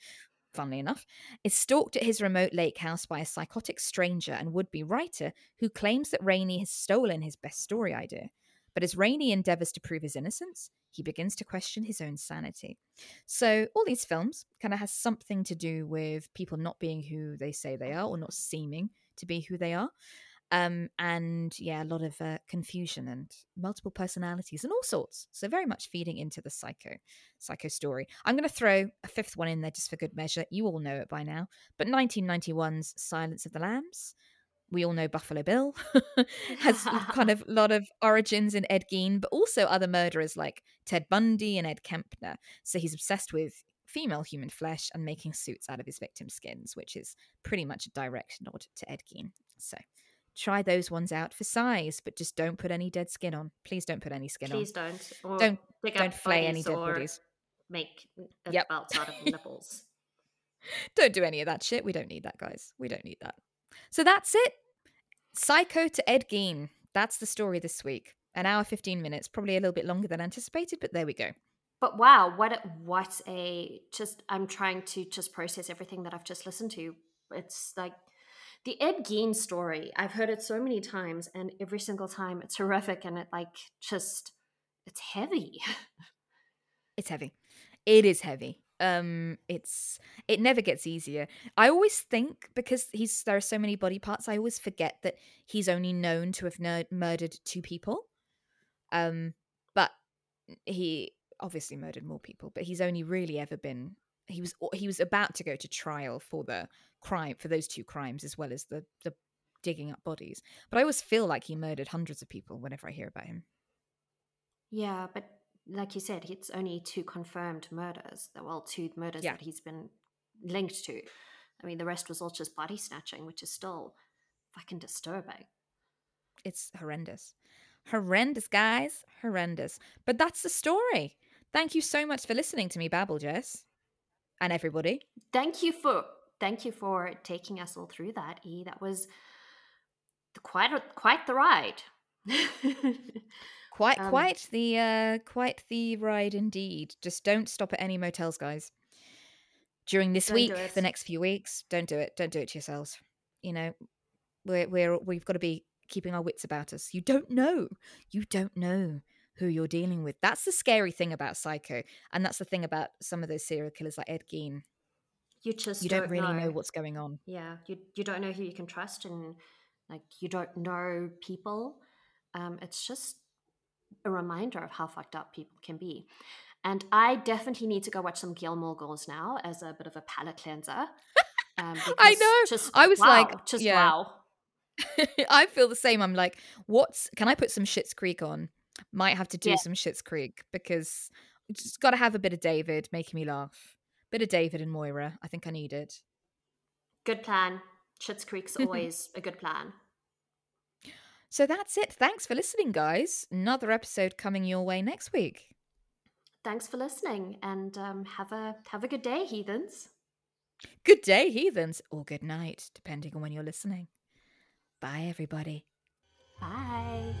funnily enough, is stalked at his remote lake house by a psychotic stranger and would-be writer who claims that Rainey has stolen his best story idea. But as Rainey endeavours to prove his innocence, he begins to question his own sanity. So all these films kind of has something to do with people not being who they say they are, or not seeming to be who they are. A lot of confusion and multiple personalities and all sorts. So very much feeding into the psycho story. I'm going to throw a 5th one in there just for good measure. You all know it by now. But 1991's Silence of the Lambs. We all know Buffalo Bill has kind of a lot of origins in Ed Gein, but also other murderers like Ted Bundy and Ed Kempner. So he's obsessed with female human flesh and making suits out of his victims' skins, which is pretty much a direct nod to Ed Gein. So try those ones out for size, but just don't put any dead skin on. Please don't put any skin on. Please don't. Or don't flay any dead bodies. Make belts out of nipples. Don't do any of that shit. We don't need that, guys. We don't need that. So that's it. Psycho to Ed Gein. That's the story this week. An hour, 15 minutes, probably a little bit longer than anticipated, but there we go. But wow, I'm trying to just process everything that I've just listened to. It's like The Ed Gein story, I've heard it so many times, and every single time it's horrific, and it it's heavy. It's heavy. It is heavy. It never gets easier. I always think, because there are so many body parts, I always forget that he's only known to have murdered two people. But he obviously murdered more people, but he's only really ever been, he was about to go to trial for the crime, for those two crimes, as well as the digging up bodies. But I always feel like he murdered hundreds of people whenever I hear about him. Yeah, but like you said, it's only two confirmed murders. Well, two murders that he's been linked to. I mean, the rest was all just body snatching, which is still fucking disturbing. It's horrendous. Horrendous, guys. Horrendous. But that's the story. Thank you so much for listening to me babble, Jess. And everybody. Thank you for taking us all through that, E. That was quite the ride. Quite the ride indeed. Just don't stop at any motels, guys. During this week, the next few weeks, don't do it. Don't do it to yourselves. You know, we've got to be keeping our wits about us. You don't know who you're dealing with. That's the scary thing about Psycho, and that's the thing about some of those serial killers like Ed Gein. You don't really know what's going on. Yeah, you don't know who you can trust, and you don't know people. It's just a reminder of how fucked up people can be. And I definitely need to go watch some Gilmore Girls now as a bit of a palate cleanser. I know. Wow. I feel the same. I'm like, can I put some Schitt's Creek on? Might have to do some Schitt's Creek, because just got to have a bit of David making me laugh. Bit of David and Moira. I think I need it. Good plan. Schitt's Creek's always a good plan. So that's it. Thanks for listening, guys. Another episode coming your way next week. Thanks for listening, and have a good day, heathens. Good day, heathens, or good night, depending on when you're listening. Bye, everybody. Bye.